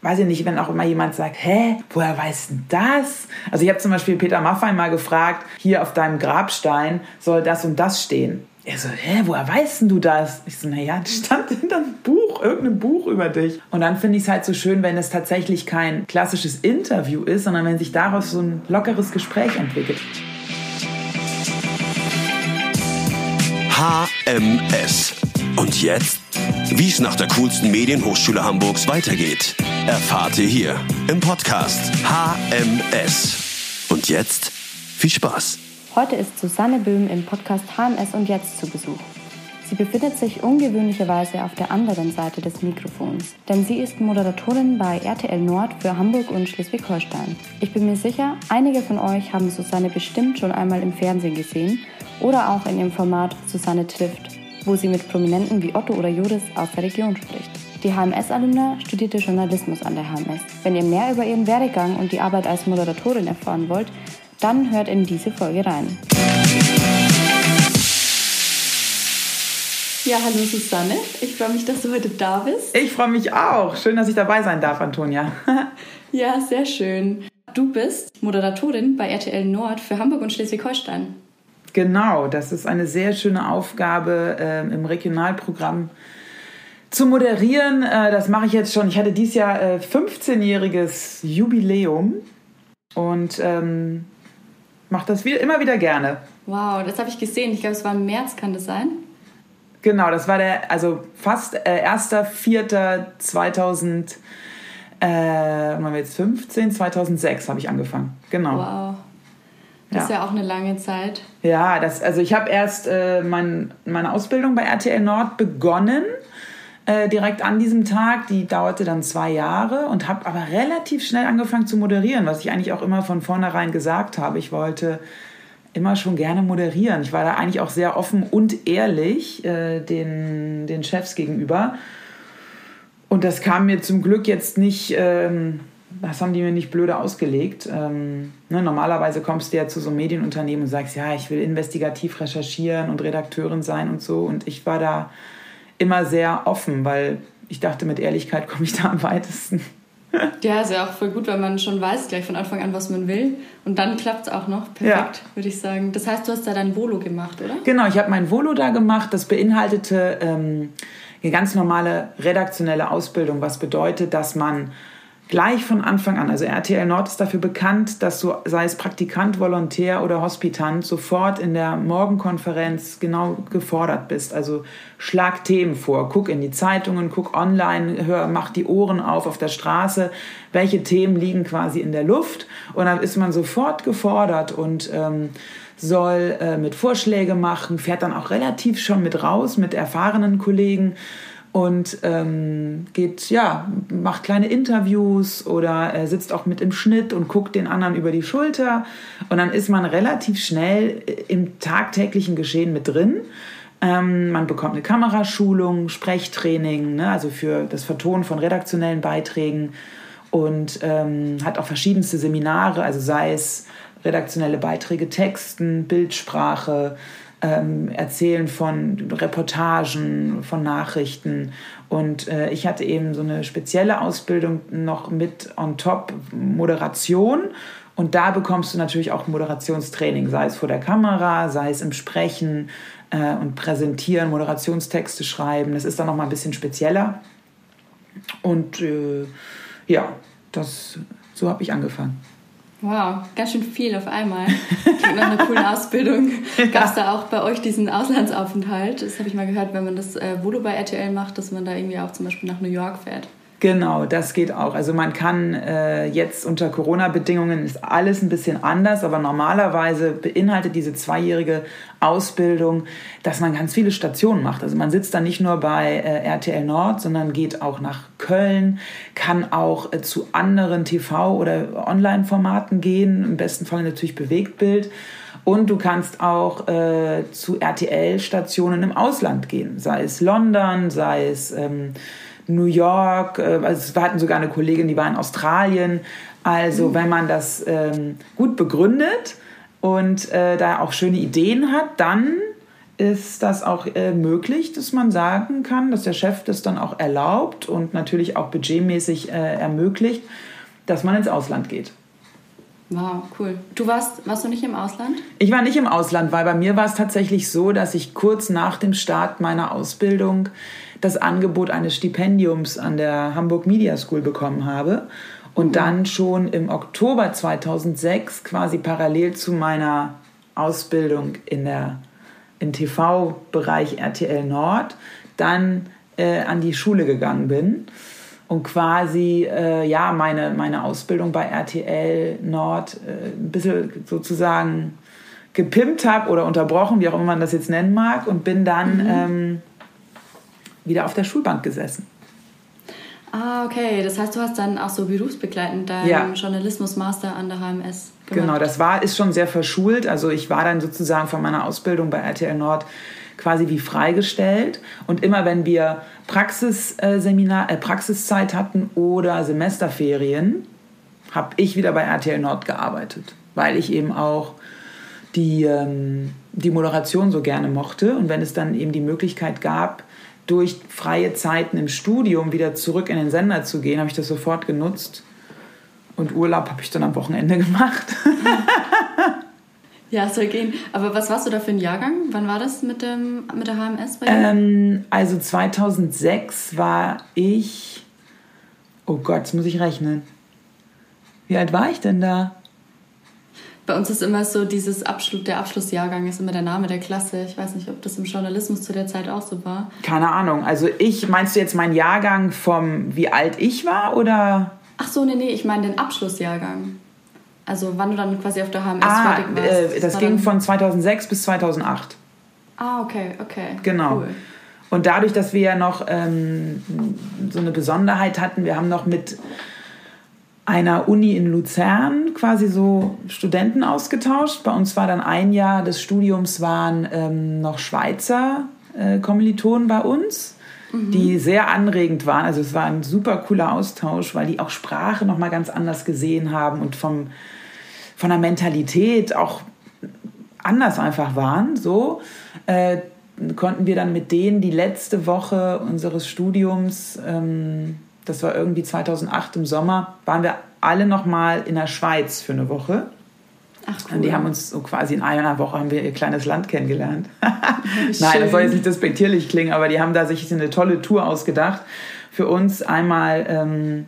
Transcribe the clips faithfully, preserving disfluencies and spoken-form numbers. Weiß ich nicht, wenn auch immer jemand sagt, hä, woher weißt denn das? Also ich habe zum Beispiel Peter Maffei mal gefragt, hier auf deinem Grabstein soll das und das stehen. Er so, hä, woher weißt denn du das? Ich so, naja, das stand in einem Buch, irgendeinem Buch über dich. Und dann finde ich es halt so schön, wenn es tatsächlich kein klassisches Interview ist, sondern wenn sich daraus so ein lockeres Gespräch entwickelt. H M S. Und jetzt? Wie es nach der coolsten Medienhochschule Hamburgs weitergeht, erfahrt ihr hier im Podcast H M S. Und jetzt viel Spaß. Heute ist Susanne Böhm im Podcast H M S und jetzt zu Besuch. Sie befindet sich ungewöhnlicherweise auf der anderen Seite des Mikrofons, denn sie ist Moderatorin bei R T L Nord für Hamburg und Schleswig-Holstein. Ich bin mir sicher, einige von euch haben Susanne bestimmt schon einmal im Fernsehen gesehen oder auch in ihrem Format Susanne trifft, wo sie mit Prominenten wie Otto oder Joris aus der Region spricht. Die H M S-Alumna studierte Journalismus an der H M S. Wenn ihr mehr über ihren Werdegang und die Arbeit als Moderatorin erfahren wollt, dann hört in diese Folge rein. Ja, hallo Susanne. Ich freue mich, dass du heute da bist. Ich freue mich auch. Schön, dass ich dabei sein darf, Antonia. Ja, sehr schön. Du bist Moderatorin bei R T L Nord für Hamburg und Schleswig-Holstein. Genau, das ist eine sehr schöne Aufgabe äh, im Regionalprogramm zu moderieren. Äh, das mache ich jetzt schon. Ich hatte dieses Jahr äh, fünfzehnjähriges Jubiläum und ähm, mache das wie, immer wieder gerne. Wow, das habe ich gesehen. Ich glaube, es war im März, kann das sein? Genau, das war der, also fast äh, erster vierter zweitausend, äh, haben wir jetzt fünfzehn, zweitausendsechs habe ich angefangen. Genau. Wow. Das ja. ist ja auch eine lange Zeit. Ja, das, also ich habe erst äh, mein, meine Ausbildung bei R T L Nord begonnen, äh, direkt an diesem Tag. Die dauerte dann zwei Jahre und habe aber relativ schnell angefangen zu moderieren, was ich eigentlich auch immer von vornherein gesagt habe. Ich wollte immer schon gerne moderieren. Ich war da eigentlich auch sehr offen und ehrlich äh, den, den Chefs gegenüber. Und das kam mir zum Glück jetzt nicht... Ähm, Das haben die mir nicht blöde ausgelegt. Ähm, ne, normalerweise kommst du ja zu so einem Medienunternehmen und sagst, ja, ich will investigativ recherchieren und Redakteurin sein und so. Und ich war da immer sehr offen, weil ich dachte, mit Ehrlichkeit komme ich da am weitesten. Ja, ist ja auch voll gut, weil man schon weiß gleich von Anfang an, was man will. Und dann klappt es auch noch. Perfekt, ja. Würde ich sagen. Das heißt, du hast da dein Volo gemacht, oder? Genau, ich habe mein Volo da gemacht. Das beinhaltete ähm, eine ganz normale redaktionelle Ausbildung. Was bedeutet, dass man... Gleich von Anfang an, also R T L Nord ist dafür bekannt, dass du, sei es Praktikant, Volontär oder Hospitant, sofort in der Morgenkonferenz genau gefordert bist. Also schlag Themen vor, guck in die Zeitungen, guck online, hör, mach die Ohren auf auf der Straße, welche Themen liegen quasi in der Luft. Und dann ist man sofort gefordert und ähm, soll äh, mit Vorschläge machen, fährt dann auch relativ schon mit raus, mit erfahrenen Kollegen. Und ähm, geht, ja, macht kleine Interviews oder äh, sitzt auch mit im Schnitt und guckt den anderen über die Schulter. Und dann ist man relativ schnell im tagtäglichen Geschehen mit drin. Ähm, man bekommt eine Kameraschulung, Sprechtraining, ne, also für das Vertonen von redaktionellen Beiträgen. Und ähm, hat auch verschiedenste Seminare, also sei es redaktionelle Beiträge, Texten, Bildsprache, Ähm, erzählen von Reportagen, von Nachrichten. Und äh, ich hatte eben so eine spezielle Ausbildung noch mit on top Moderation. Und da bekommst du natürlich auch Moderationstraining, sei es vor der Kamera, sei es im Sprechen äh, und Präsentieren, Moderationstexte schreiben. Das ist dann noch mal ein bisschen spezieller. Und äh, ja, das, so habe ich angefangen. Wow, ganz schön viel auf einmal. Klingt nach einer coolen Ausbildung. Gab es da auch bei euch diesen Auslandsaufenthalt? Das habe ich mal gehört, wenn man das äh, Volo bei R T L macht, dass man da irgendwie auch zum Beispiel nach New York fährt. Genau, das geht auch. Also man kann äh, jetzt unter Corona-Bedingungen ist alles ein bisschen anders, aber normalerweise beinhaltet diese zweijährige Ausbildung, dass man ganz viele Stationen macht. Also man sitzt dann nicht nur bei äh, R T L Nord, sondern geht auch nach Köln, kann auch äh, zu anderen T V- oder Online-Formaten gehen, im besten Fall natürlich Bewegtbild. Und du kannst auch äh, zu R T L-Stationen im Ausland gehen, sei es London, sei es... Ähm, New York, also wir hatten sogar eine Kollegin, die war in Australien. Also wenn man das ähm, gut begründet und äh, da auch schöne Ideen hat, dann ist das auch äh, möglich, dass man sagen kann, dass der Chef das dann auch erlaubt und natürlich auch budgetmäßig äh, ermöglicht, dass man ins Ausland geht. Wow, cool. Du warst, warst du nicht im Ausland? Ich war nicht im Ausland, weil bei mir war es tatsächlich so, dass ich kurz nach dem Start meiner Ausbildung das Angebot eines Stipendiums an der Hamburg Media School bekommen habe und mhm. dann schon im Oktober zweitausendsechs quasi parallel zu meiner Ausbildung in der im T V-Bereich R T L Nord, dann äh, an die Schule gegangen bin und quasi äh, ja, meine, meine Ausbildung bei R T L Nord äh, ein bisschen sozusagen gepimpt habe oder unterbrochen, wie auch immer man das jetzt nennen mag, und bin dann mhm. ähm, wieder auf der Schulbank gesessen. Ah, okay. Das heißt, du hast dann auch so berufsbegleitend deinen ja. Journalismus-Master an der H M S gemacht. Genau, das war, ist schon sehr verschult. Also ich war dann sozusagen von meiner Ausbildung bei R T L Nord quasi wie freigestellt. Und immer wenn wir Praxisseminar, äh, Praxiszeit hatten oder Semesterferien, habe ich wieder bei R T L Nord gearbeitet, weil ich eben auch die, ähm, die Moderation so gerne mochte. Und wenn es dann eben die Möglichkeit gab, durch freie Zeiten im Studium wieder zurück in den Sender zu gehen, habe ich das sofort genutzt. Und Urlaub habe ich dann am Wochenende gemacht. Ja, soll gehen. Aber was warst du da für ein Jahrgang? Wann war das mit, dem, mit der H M S bei dir? Ähm, also zweitausendsechs war ich... Oh Gott, jetzt muss ich rechnen. Wie alt war ich denn da? Bei uns ist immer so, dieses Abschluss, der Abschlussjahrgang ist immer der Name der Klasse. Ich weiß nicht, ob das im Journalismus zu der Zeit auch so war. Keine Ahnung. Also ich, meinst du jetzt meinen Jahrgang vom, wie alt ich war, oder? Ach so, nee, nee, ich meine den Abschlussjahrgang. Also wann du dann quasi auf der H M S ah, fertig warst. Äh, das war ging dann von zweitausendsechs bis zweitausendacht. Ah, okay, okay. Genau. Cool. Und dadurch, dass wir ja noch ähm, so eine Besonderheit hatten, wir haben noch mit einer Uni in Luzern quasi so Studenten ausgetauscht. Bei uns war dann ein Jahr des Studiums waren ähm, noch Schweizer äh, Kommilitonen bei uns, mhm. die sehr anregend waren. Also es war ein super cooler Austausch, weil die auch Sprache nochmal ganz anders gesehen haben und vom, von der Mentalität auch anders einfach waren. So äh, konnten wir dann mit denen die letzte Woche unseres Studiums... Ähm, das war irgendwie zweitausendacht im Sommer, waren wir alle nochmal in der Schweiz für eine Woche. Ach cool. Und die haben uns so quasi in einer Woche haben wir ihr kleines Land kennengelernt. Nein, das soll jetzt nicht despektierlich klingen, aber die haben da sich eine tolle Tour ausgedacht. Für uns einmal ähm,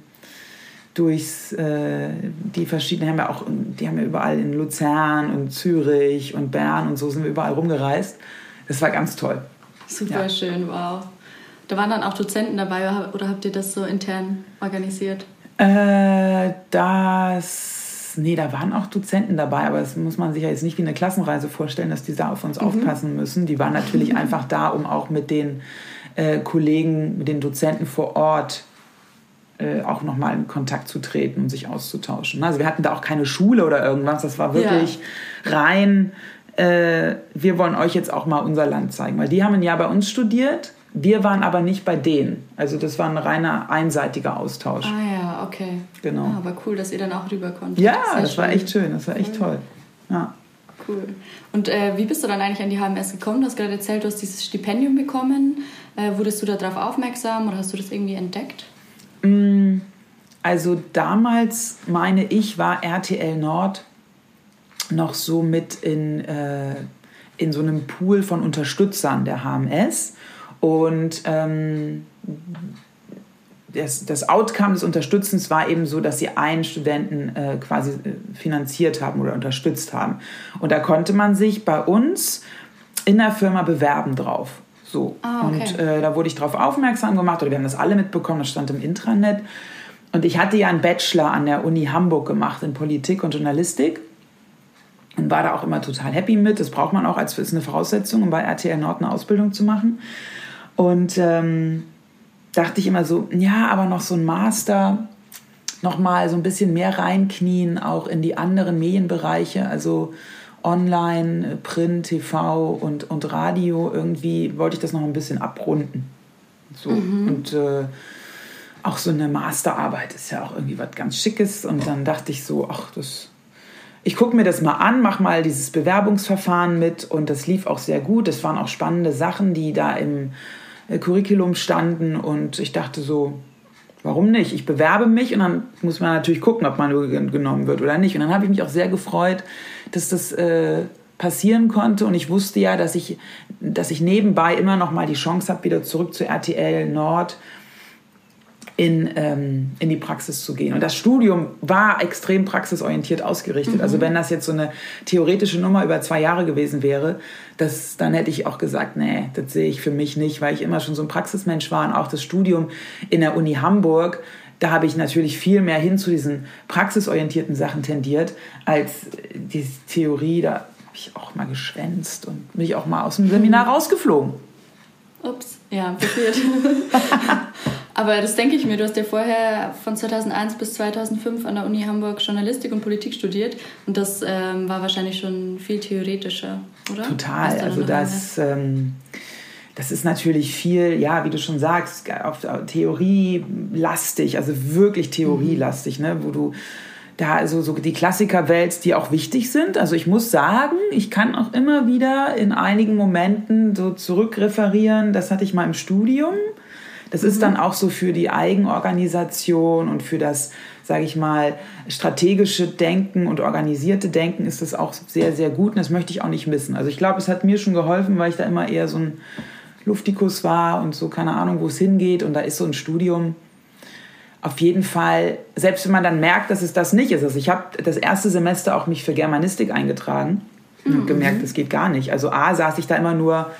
durchs, äh, die verschiedenen, haben wir auch, die haben wir überall in Luzern und Zürich und Bern und so sind wir überall rumgereist. Das war ganz toll. Super ja. schön, wow. Da waren dann auch Dozenten dabei oder habt ihr das so intern organisiert? Äh, das, nee, da waren auch Dozenten dabei, aber das muss man sich ja jetzt nicht wie eine Klassenreise vorstellen, dass die da auf uns mhm. aufpassen müssen. Die waren natürlich einfach da, um auch mit den äh, Kollegen, mit den Dozenten vor Ort äh, auch nochmal in Kontakt zu treten und sich auszutauschen. Also wir hatten da auch keine Schule oder irgendwas, das war wirklich ja. rein, äh, wir wollen euch jetzt auch mal unser Land zeigen, weil die haben ein Jahr bei uns studiert. Wir waren aber nicht bei denen. Also das war ein reiner einseitiger Austausch. Ah ja, okay. Genau. Ah, aber cool, dass ihr dann auch rüber konntet. Ja, Sehr das schön. war echt schön. Das war echt cool. toll. Ja. Cool. Und äh, wie bist du dann eigentlich an die H M S gekommen? Du hast gerade erzählt, du hast dieses Stipendium bekommen. Äh, wurdest du darauf aufmerksam oder hast du das irgendwie entdeckt? Also damals, meine ich, war R T L Nord noch so mit in, äh, in so einem Pool von Unterstützern der H M S. Und ähm, das, das Outcome des Unterstützens war eben so, dass sie einen Studenten äh, quasi finanziert haben oder unterstützt haben. Und da konnte man sich bei uns in der Firma bewerben drauf. So. Ah, okay. Und äh, da wurde ich drauf aufmerksam gemacht, oder wir haben das alle mitbekommen, das stand im Intranet. Und ich hatte ja einen Bachelor an der Uni Hamburg gemacht in Politik und Journalistik. Und war da auch immer total happy mit. Das braucht man auch, als ist eine Voraussetzung, um bei R T L Nord eine Ausbildung zu machen. Und ähm, dachte ich immer so, ja, aber noch so ein Master, noch mal so ein bisschen mehr reinknien, auch in die anderen Medienbereiche, also Online, Print, T V und, und Radio. Irgendwie wollte ich das noch ein bisschen abrunden. So. Mhm. Und äh, auch so eine Masterarbeit ist ja auch irgendwie was ganz Schickes. Und dann dachte ich so, ach, das ich gucke mir das mal an, mache mal dieses Bewerbungsverfahren mit und das lief auch sehr gut. Das waren auch spannende Sachen, die da im Curriculum standen und ich dachte so, warum nicht? Ich bewerbe mich und dann muss man natürlich gucken, ob man genommen wird oder nicht. Und dann habe ich mich auch sehr gefreut, dass das äh, passieren konnte und ich wusste ja, dass ich, dass ich nebenbei immer noch mal die Chance habe, wieder zurück zu R T L Nord in, ähm, in die Praxis zu gehen. Und das Studium war extrem praxisorientiert ausgerichtet. Mhm. Also wenn das jetzt so eine theoretische Nummer über zwei Jahre gewesen wäre, das, dann hätte ich auch gesagt, nee, das sehe ich für mich nicht, weil ich immer schon so ein Praxismensch war. Und auch das Studium in der Uni Hamburg, da habe ich natürlich viel mehr hin zu diesen praxisorientierten Sachen tendiert, als die Theorie, da habe ich auch mal geschwänzt und mich auch mal aus dem Seminar rausgeflogen. Ups, ja, passiert. Aber das denke ich mir, du hast ja vorher von zweitausendeins bis zweitausendfünf an der Uni Hamburg Journalistik und Politik studiert und das ähm, war wahrscheinlich schon viel theoretischer, oder? Total, also das, ähm, das ist natürlich viel, ja, wie du schon sagst, auf theorielastig, also wirklich theorielastig, mhm. ne, wo du da also so die Klassiker wälzt, die auch wichtig sind. Also ich muss sagen, ich kann auch immer wieder in einigen Momenten so zurückreferieren, das hatte ich mal im Studium. Das ist dann auch so für die Eigenorganisation und für das, sage ich mal, strategische Denken und organisierte Denken ist das auch sehr, sehr gut. Und das möchte ich auch nicht missen. Also ich glaube, es hat mir schon geholfen, weil ich da immer eher so ein Luftikus war und so keine Ahnung, wo es hingeht. Und da ist so ein Studium auf jeden Fall, selbst wenn man dann merkt, dass es das nicht ist. Also ich habe das erste Semester auch mich für Germanistik eingetragen und mhm. gemerkt, das geht gar nicht. Also A, saß ich da immer nur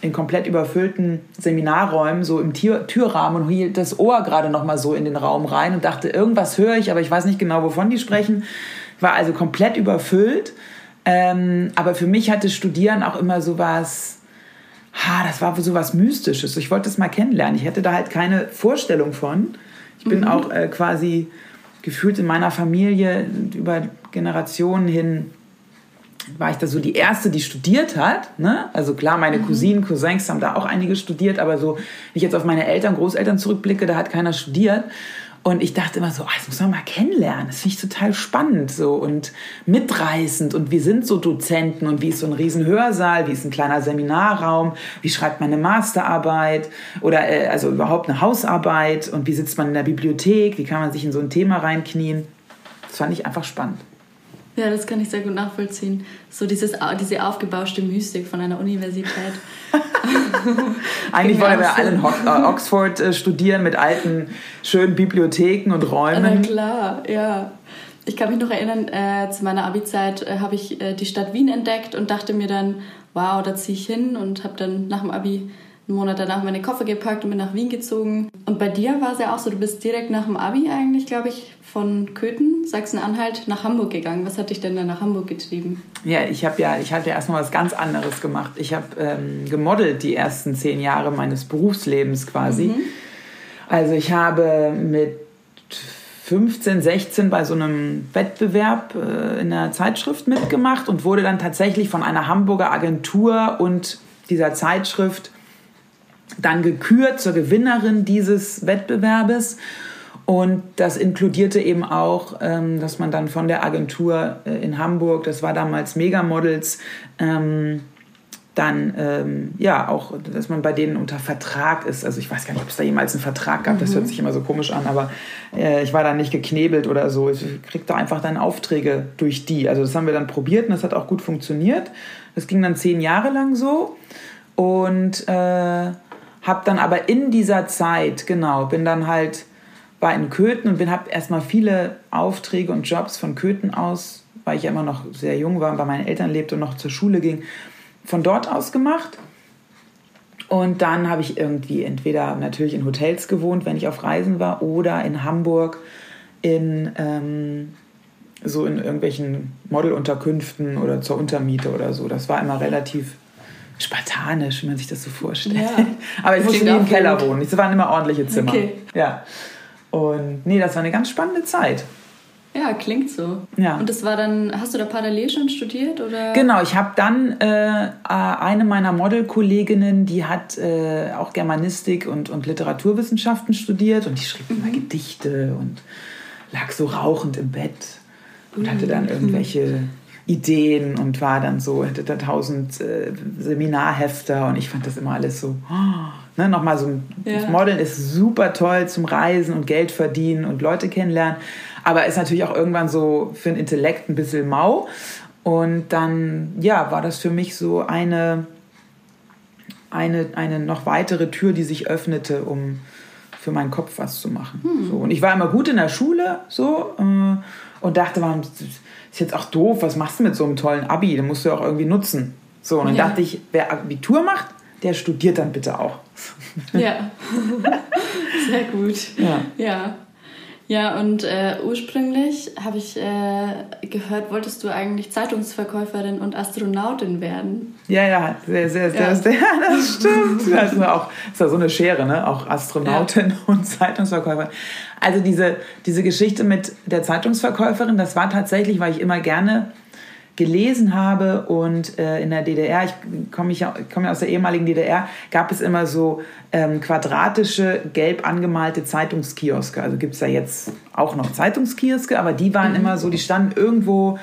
in komplett überfüllten Seminarräumen, so im Tür- Türrahmen und hielt das Ohr gerade noch mal so in den Raum rein und dachte, irgendwas höre ich, aber ich weiß nicht genau, wovon die sprechen. War also komplett überfüllt. Ähm, aber für mich hatte Studieren auch immer so was, ha, das war so was Mystisches. Ich wollte das mal kennenlernen. Ich hatte da halt keine Vorstellung von. Ich bin mhm. auch äh, quasi gefühlt in meiner Familie über Generationen hin war ich da so die Erste, die studiert hat. Ne? Also klar, meine Cousinen, Cousins haben da auch einige studiert, aber so, wenn ich jetzt auf meine Eltern, Großeltern zurückblicke, da hat keiner studiert. Und ich dachte immer so, oh, das muss man mal kennenlernen. Das finde ich total spannend so und mitreißend. Und wie sind so Dozenten und wie ist so ein Riesenhörsaal, wie ist ein kleiner Seminarraum, wie schreibt man eine Masterarbeit oder äh, also überhaupt eine Hausarbeit und wie sitzt man in der Bibliothek, wie kann man sich in so ein Thema reinknien. Das fand ich einfach spannend. Ja, das kann ich sehr gut nachvollziehen. So dieses, diese aufgebauschte Mystik von einer Universität. Eigentlich wollen wir alle in Oxford studieren mit alten, schönen Bibliotheken und Räumen. Na klar, ja. Ich kann mich noch erinnern, äh, zu meiner Abi-Zeit äh, habe ich äh, die Stadt Wien entdeckt und dachte mir dann, wow, da ziehe ich hin und habe dann nach dem Abi einen Monat danach meine Koffer gepackt und bin nach Wien gezogen. Und bei dir war es ja auch so, du bist direkt nach dem Abi eigentlich, glaube ich, von Köthen, Sachsen-Anhalt, nach Hamburg gegangen. Was hat dich denn dann nach Hamburg getrieben? Ja, ich habe ja, ich hatte erst mal was ganz anderes gemacht. Ich habe ähm, gemodelt die ersten zehn Jahre meines Berufslebens quasi. Mhm. Also ich habe mit fünfzehn, sechzehn bei so einem Wettbewerb äh, in einer Zeitschrift mitgemacht und wurde dann tatsächlich von einer Hamburger Agentur und dieser Zeitschrift dann gekürt zur Gewinnerin dieses Wettbewerbes. Und das inkludierte eben auch, dass man dann von der Agentur in Hamburg, das war damals Mega Models, dann ja auch, dass man bei denen unter Vertrag ist. Also ich weiß gar nicht, ob es da jemals einen Vertrag gab, das hört sich immer so komisch an, aber ich war da nicht geknebelt oder so. Ich kriegte einfach dann Aufträge durch die. Also das haben wir dann probiert und das hat auch gut funktioniert. Das ging dann zehn Jahre lang so und äh, habe dann aber in dieser Zeit, genau, bin dann halt war in Köthen und habe erstmal viele Aufträge und Jobs von Köthen aus, weil ich ja immer noch sehr jung war und bei meinen Eltern lebte und noch zur Schule ging, von dort aus gemacht. Und dann habe ich irgendwie entweder natürlich in Hotels gewohnt, wenn ich auf Reisen war, oder in Hamburg in ähm, so in irgendwelchen Modelunterkünften oder zur Untermiete oder so. Das war immer relativ spartanisch, wenn man sich das so vorstellt. Ja. Aber ich musste nie im Keller wohnen. Es waren immer ordentliche Zimmer. Okay. Ja. Und nee, das war eine ganz spannende Zeit. Ja, klingt so. Ja. Und das war dann, hast du da parallel schon studiert? Oder? Genau, ich habe dann äh, eine meiner Modelkolleginnen, die hat äh, auch Germanistik und, und Literaturwissenschaften studiert und die schrieb mhm. immer Gedichte und lag so rauchend im Bett. und hatte dann irgendwelche Ideen und war dann so, hatte da tausend äh, Seminarhefter und ich fand das immer alles so, oh, ne, nochmal so, ein, ja. Das Modeln ist super toll zum Reisen und Geld verdienen und Leute kennenlernen, aber ist natürlich auch irgendwann so für den Intellekt ein bisschen mau und dann, ja, war das für mich so eine, eine, eine noch weitere Tür, die sich öffnete, um für meinen Kopf was zu machen. Hm. So, und ich war immer gut in der Schule, so, äh, und dachte, warum ist jetzt auch doof, was machst du mit so einem tollen Abi? Den musst du ja auch irgendwie nutzen. So, und dann ja. dachte ich, wer Abitur macht, der studiert dann bitte auch. Ja, sehr gut. Ja, ja, ja und äh, ursprünglich habe ich äh, gehört, wolltest du eigentlich Zeitungsverkäuferin und Astronautin werden. Ja, ja, sehr, sehr, sehr, ja. sehr, sehr das stimmt. Also auch, ist ja so eine Schere, ne? Auch Astronautin ja. und Zeitungsverkäuferin. Also diese, diese Geschichte mit der Zeitungsverkäuferin, das war tatsächlich, weil ich immer gerne gelesen habe und äh, in der D D R, ich komme ja komm aus der ehemaligen D D R, gab es immer so ähm, quadratische, gelb angemalte Zeitungskioske. Also gibt es ja jetzt auch noch Zeitungskioske, aber die waren mhm. immer so, die standen irgendwo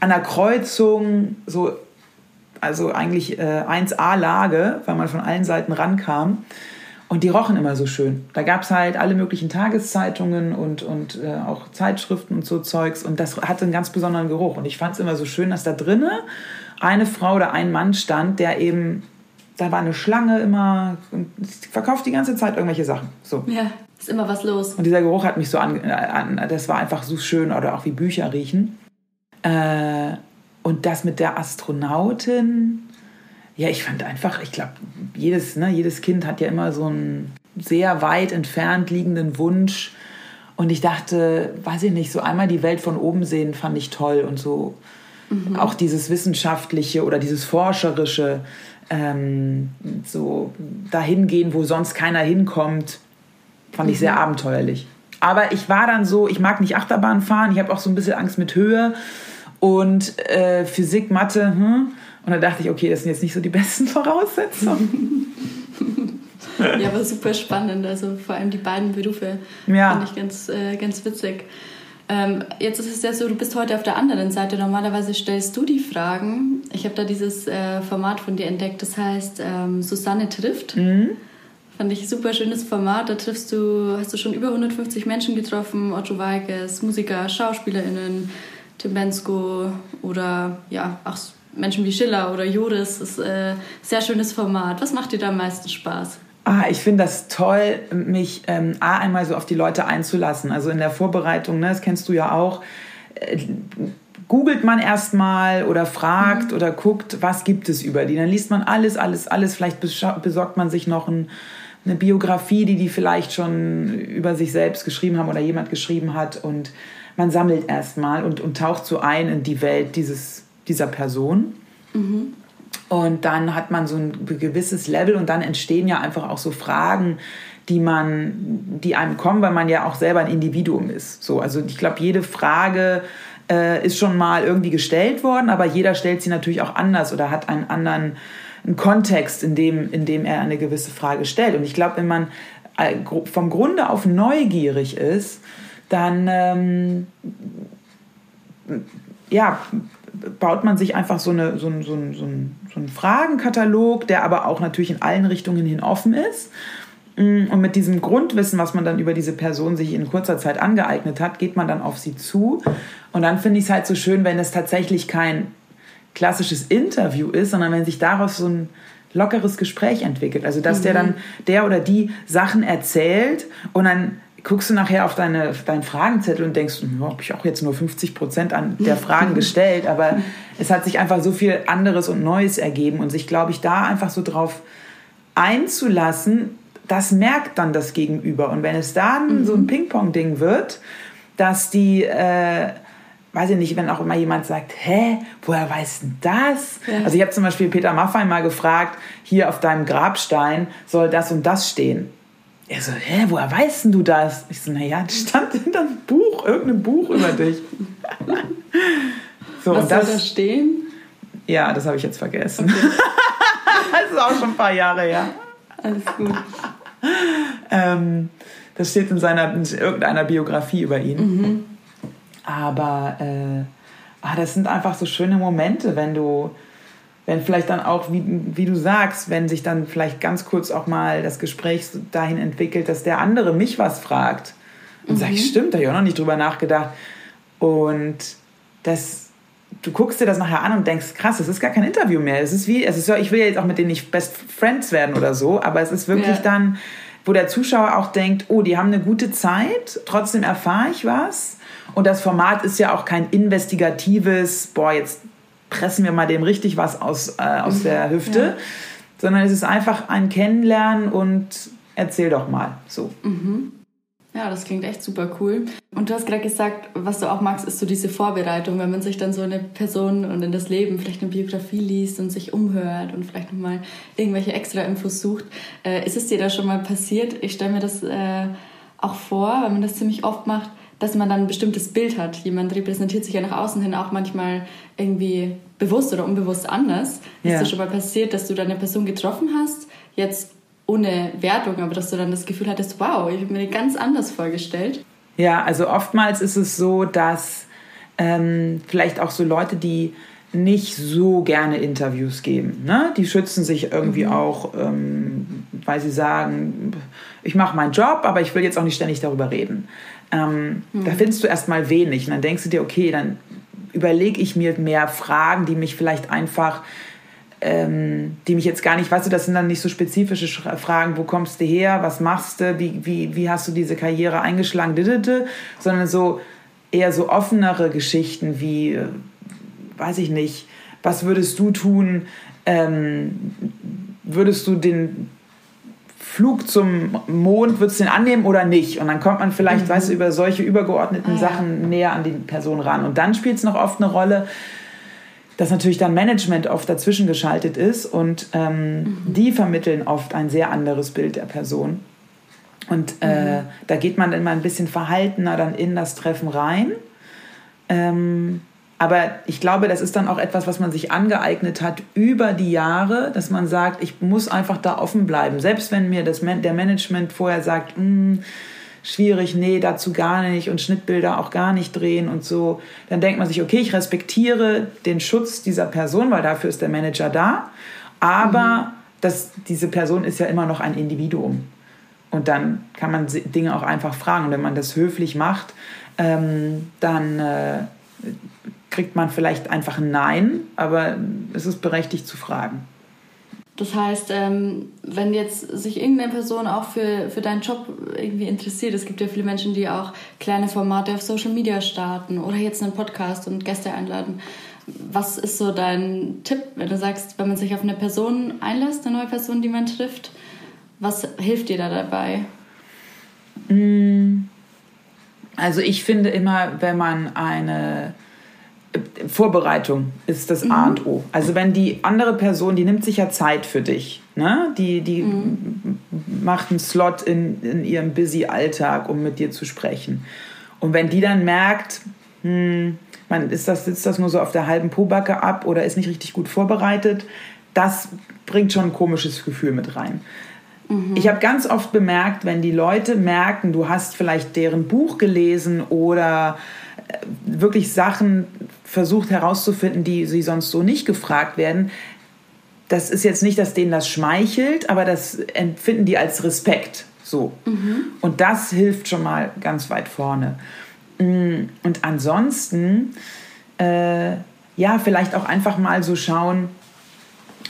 an der Kreuzung, so, also eigentlich äh, eins a Lage, weil man von allen Seiten rankam. Und die rochen immer so schön. Da gab es halt alle möglichen Tageszeitungen und, und äh, auch Zeitschriften und so Zeugs. Und das hatte einen ganz besonderen Geruch. Und ich fand es immer so schön, dass da drinnen eine Frau oder ein Mann stand, der eben, da war eine Schlange immer, und verkauft die ganze Zeit irgendwelche Sachen. So. Ja, ist immer was los. Und dieser Geruch hat mich so an, an das war einfach so schön. Oder auch wie Bücher riechen. Äh, und das mit der Astronautin... Ja, ich fand einfach, ich glaube, jedes, ne, jedes Kind hat ja immer so einen sehr weit entfernt liegenden Wunsch. Und ich dachte, weiß ich nicht, so einmal die Welt von oben sehen, fand ich toll. Und so mhm. auch dieses Wissenschaftliche oder dieses Forscherische, ähm, so dahin gehen, wo sonst keiner hinkommt, fand mhm. ich sehr abenteuerlich. Aber ich war dann so, ich mag nicht Achterbahn fahren, ich habe auch so ein bisschen Angst mit Höhe und äh, Physik, Mathe, hm? Und da dachte ich, okay, das sind jetzt nicht so die besten Voraussetzungen. Ja, aber super spannend. Also vor allem die beiden Berufe ja. fand ich ganz, äh, ganz witzig. Ähm, jetzt ist es ja so, du bist heute auf der anderen Seite. Normalerweise stellst du die Fragen. Ich habe da dieses äh, Format von dir entdeckt, das heißt ähm, Susanne trifft. Mhm. Fand ich ein super schönes Format. Da triffst du, hast du schon über hundertfünfzig Menschen getroffen. Otto Walkes, Musiker, SchauspielerInnen, Tim Bensko oder ja, auch Menschen wie Schiller oder Joris. Das ist ein sehr schönes Format. Was macht dir da am meisten Spaß? Ah, ich finde das toll, mich ähm, A, einmal so auf die Leute einzulassen. Also in der Vorbereitung, ne, das kennst du ja auch, äh, googelt man erstmal oder fragt mhm. oder guckt, was gibt es über die. Dann liest man alles, alles, alles. Vielleicht besorgt man sich noch ein, eine Biografie, die die vielleicht schon über sich selbst geschrieben haben oder jemand geschrieben hat. Und man sammelt erstmal und, und taucht so ein in die Welt dieses dieser Person. Mhm. Und dann hat man so ein gewisses Level und dann entstehen ja einfach auch so Fragen, die man, die einem kommen, weil man ja auch selber ein Individuum ist. So, also ich glaube, jede Frage äh, ist schon mal irgendwie gestellt worden, aber jeder stellt sie natürlich auch anders oder hat einen anderen einen Kontext, in dem, in dem er eine gewisse Frage stellt. Und ich glaube, wenn man äh, vom Grunde auf neugierig ist, dann ähm, ja, baut man sich einfach so, eine, so, einen, so, einen, so, einen, so einen Fragenkatalog, der aber auch natürlich in allen Richtungen hin offen ist. Und mit diesem Grundwissen, was man dann über diese Person sich in kurzer Zeit angeeignet hat, geht man dann auf sie zu. Und dann finde ich es halt so schön, wenn es tatsächlich kein klassisches Interview ist, sondern wenn sich daraus so ein lockeres Gespräch entwickelt. Also dass mhm. der dann der oder die Sachen erzählt und dann guckst du nachher auf, deine, auf deinen Fragenzettel und denkst, oh, habe ich auch jetzt nur fünfzig Prozent an der Fragen gestellt, aber es hat sich einfach so viel anderes und Neues ergeben und sich, glaube ich, da einfach so drauf einzulassen, das merkt dann das Gegenüber. Und wenn es dann mhm. so ein Ping-Pong-Ding wird, dass die, äh, weiß ich nicht, wenn auch immer jemand sagt, hä, woher weiß denn das? Ja. Also ich habe zum Beispiel Peter Maffei mal gefragt, hier auf deinem Grabstein soll das und das stehen. Er so, hä, woher weißt denn du das? Ich so, naja, das stand hinterm Buch, irgendeinem Buch über dich. So, was und das, soll da stehen? Ja, das habe ich jetzt vergessen. Okay. Das ist auch schon ein paar Jahre her. Alles gut. ähm, das steht in seiner in irgendeiner Biografie über ihn. Mhm. Aber äh, ah, das sind einfach so schöne Momente, wenn du, wenn vielleicht dann auch, wie, wie du sagst, wenn sich dann vielleicht ganz kurz auch mal das Gespräch dahin entwickelt, dass der andere mich was fragt. Und mhm. sag ich, stimmt, da habe ich auch noch nicht drüber nachgedacht. Und das, du guckst dir das nachher an und denkst, krass, das ist gar kein Interview mehr. Es ist wie, es ist, ich will ja jetzt auch mit denen nicht Best Friends werden oder so, aber es ist wirklich ja. dann, wo der Zuschauer auch denkt, oh, die haben eine gute Zeit, trotzdem erfahre ich was. Und das Format ist ja auch kein investigatives, boah, jetzt pressen wir mal dem richtig was aus, äh, aus der Hüfte, ja. sondern es ist einfach ein Kennenlernen und erzähl doch mal so. Mhm. Ja, das klingt echt super cool. Und du hast gerade gesagt, was du auch magst, ist so diese Vorbereitung, wenn man sich dann so eine Person und in das Leben, vielleicht eine Biografie liest und sich umhört und vielleicht nochmal irgendwelche extra Infos sucht. Äh, ist es dir da schon mal passiert? Ich stelle mir das äh, auch vor, weil man das ziemlich oft macht, dass man dann ein bestimmtes Bild hat. Jemand repräsentiert sich ja nach außen hin auch manchmal irgendwie bewusst oder unbewusst anders. Ja. Ist das schon mal passiert, dass du da eine Person getroffen hast, jetzt ohne Wertung, aber dass du dann das Gefühl hattest, wow, ich habe mir den ganz anders vorgestellt? Ja, also oftmals ist es so, dass ähm, vielleicht auch so Leute, die nicht so gerne Interviews geben, ne? Die schützen sich irgendwie mhm. auch, ähm, weil sie sagen, ich mache meinen Job, aber ich will jetzt auch nicht ständig darüber reden. Ähm, mhm. Da findest du erstmal wenig. Und dann denkst du dir, okay, dann überlege ich mir mehr Fragen, die mich vielleicht einfach, ähm, die mich jetzt gar nicht, weißt du, das sind dann nicht so spezifische Sch- Fragen, wo kommst du her, was machst du, wie, wie, wie hast du diese Karriere eingeschlagen, sondern so eher so offenere Geschichten wie, äh, weiß ich nicht, was würdest du tun, ähm, würdest du den Flug zum Mond, würdest du den annehmen oder nicht? Und dann kommt man vielleicht, mhm. weißt du, über solche übergeordneten ah, Sachen ja. näher an die Person ran. Und dann spielt es noch oft eine Rolle, dass natürlich dann Management oft dazwischen geschaltet ist und ähm, mhm. die vermitteln oft ein sehr anderes Bild der Person. Und äh, mhm. da geht man immer ein bisschen verhaltener dann in das Treffen rein. Ähm, aber ich glaube, das ist dann auch etwas, was man sich angeeignet hat über die Jahre, dass man sagt, ich muss einfach da offen bleiben. Selbst wenn mir das Man- der Management vorher sagt, schwierig, nee, dazu gar nicht und Schnittbilder auch gar nicht drehen und so, dann denkt man sich, okay, ich respektiere den Schutz dieser Person, weil dafür ist der Manager da, aber mhm. das, diese Person ist ja immer noch ein Individuum. Und dann kann man Dinge auch einfach fragen. Und wenn man das höflich macht, ähm, dann äh, kriegt man vielleicht einfach ein Nein, aber es ist berechtigt zu fragen. Das heißt, wenn jetzt sich irgendeine Person auch für, für deinen Job irgendwie interessiert, es gibt ja viele Menschen, die auch kleine Formate auf Social Media starten oder jetzt einen Podcast und Gäste einladen. Was ist so dein Tipp, wenn du sagst, wenn man sich auf eine Person einlässt, eine neue Person, die man trifft, was hilft dir da dabei? Also ich finde immer, wenn man eine Vorbereitung ist das A und O. Also wenn die andere Person, die nimmt sich ja Zeit für dich, ne? Die, die mhm. macht einen Slot in, in ihrem Busy-Alltag, um mit dir zu sprechen. Und wenn die dann merkt, hm, man ist das, sitzt das nur so auf der halben Pobacke ab oder ist nicht richtig gut vorbereitet, das bringt schon ein komisches Gefühl mit rein. Mhm. Ich habe ganz oft bemerkt, wenn die Leute merken, du hast vielleicht deren Buch gelesen oder wirklich Sachen versucht herauszufinden, die sie sonst so nicht gefragt werden. Das ist jetzt nicht, dass denen das schmeichelt, aber das empfinden die als Respekt. So. Mhm. Und das hilft schon mal ganz weit vorne. Und ansonsten, äh, ja, vielleicht auch einfach mal so schauen,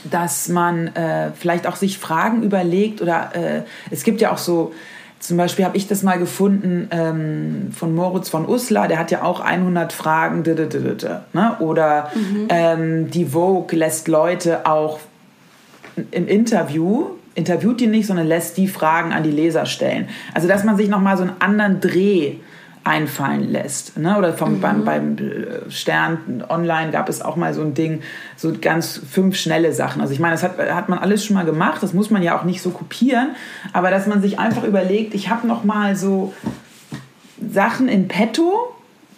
dass man äh, vielleicht auch sich Fragen überlegt oder äh, es gibt ja auch so. Zum Beispiel habe ich das mal gefunden ähm, von Moritz von Uslar, der hat ja auch hundert Fragen. D- d- d- d- d, ne? Oder mhm. ähm, die Vogue lässt Leute auch im Interview, interviewt die nicht, sondern lässt die Fragen an die Leser stellen. Also dass man sich nochmal so einen anderen Dreh einfallen lässt. Ne? Oder vom, mhm. beim, beim Stern online gab es auch mal so ein Ding, so ganz fünf schnelle Sachen. Also ich meine, das hat, hat man alles schon mal gemacht, das muss man ja auch nicht so kopieren, aber dass man sich einfach überlegt, ich habe noch mal so Sachen in petto,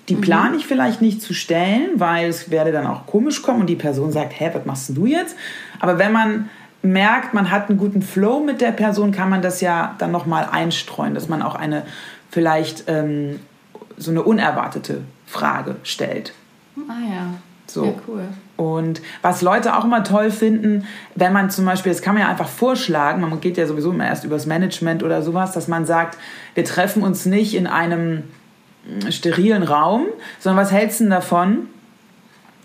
die mhm. plane ich vielleicht nicht zu stellen, weil es werde dann auch komisch kommen und die Person sagt, hä, was machst denn du jetzt? Aber wenn man merkt, man hat einen guten Flow mit der Person, kann man das ja dann noch mal einstreuen, dass man auch eine vielleicht ähm, so eine unerwartete Frage stellt. Ah ja, so. Ja, cool. Und was Leute auch immer toll finden, wenn man zum Beispiel, das kann man ja einfach vorschlagen, man geht ja sowieso immer erst übers Management oder sowas, dass man sagt, wir treffen uns nicht in einem sterilen Raum, sondern was hältst du denn davon?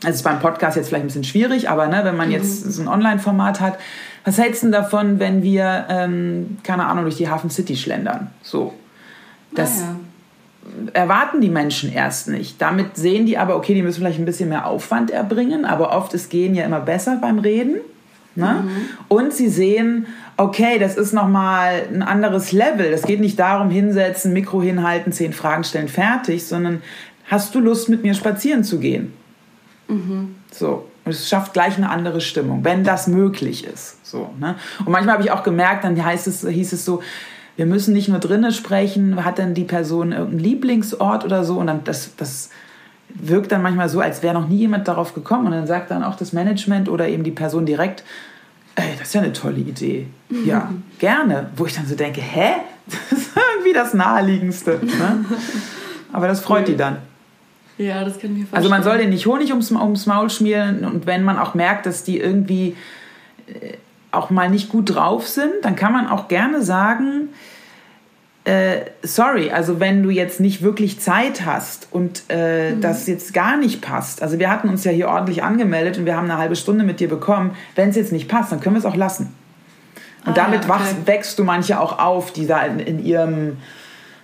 Das ist beim Podcast jetzt vielleicht ein bisschen schwierig, aber ne, wenn man jetzt so ein Online-Format hat, was hältst du denn davon, wenn wir, ähm, keine Ahnung, durch die HafenCity schlendern? So. Das ah, ja. erwarten die Menschen erst nicht. Damit sehen die aber, okay, die müssen vielleicht ein bisschen mehr Aufwand erbringen, aber oft ist Gehen ja immer besser beim Reden. Ne? Mhm. Und sie sehen, okay, das ist nochmal ein anderes Level. Das geht nicht darum, hinsetzen, Mikro hinhalten, zehn Fragen stellen, fertig, sondern hast du Lust, mit mir spazieren zu gehen? Mhm. So, und es schafft gleich eine andere Stimmung, wenn das möglich ist. So, ne? Und manchmal habe ich auch gemerkt, dann heißt es, hieß es so, wir müssen nicht nur drinnen sprechen, hat denn die Person irgendeinen Lieblingsort oder so? Und dann das, das wirkt dann manchmal so, als wäre noch nie jemand darauf gekommen. Und dann sagt dann auch das Management oder eben die Person direkt, ey, das ist ja eine tolle Idee. Mhm. Ja, gerne. Wo ich dann so denke, hä? Das ist irgendwie das Naheliegendste. Ne? Aber das freut die dann. Ja, das kann ich mir vorstellen. Also man soll den nicht Honig ums, ums Maul schmieren, und wenn man auch merkt, dass die irgendwie äh, auch mal nicht gut drauf sind, dann kann man auch gerne sagen, äh, sorry, also wenn du jetzt nicht wirklich Zeit hast und äh, mhm. das jetzt gar nicht passt, also wir hatten uns ja hier ordentlich angemeldet und wir haben eine halbe Stunde mit dir bekommen, wenn es jetzt nicht passt, dann können wir es auch lassen. Und ah, damit ja, okay. wachst, wächst du manche auch auf, die da in, in ihrem,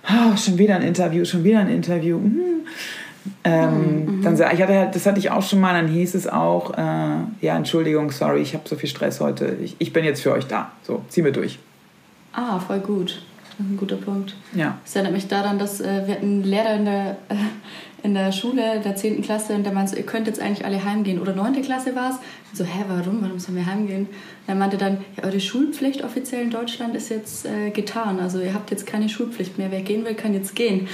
oh, schon wieder ein Interview, schon wieder ein Interview, mhm. Ähm, mhm. dann, ich hatte, das hatte ich auch schon mal, dann hieß es auch, äh, ja, Entschuldigung, sorry, ich habe so viel Stress heute, ich, ich bin jetzt für euch da, so, zieh mir durch. Ah, voll gut, das ist ein guter Punkt. Ja. Das erinnert mich daran, dass äh, wir hatten einen Lehrer in der, äh, in der Schule, in der zehnten Klasse, und der meinte, ihr könnt jetzt eigentlich alle heimgehen, oder neunte Klasse war es, so, hä, warum, warum sollen wir heimgehen? Er meinte dann, ja, eure Schulpflicht offiziell in Deutschland ist jetzt äh, getan, also ihr habt jetzt keine Schulpflicht mehr, wer gehen will, kann jetzt gehen.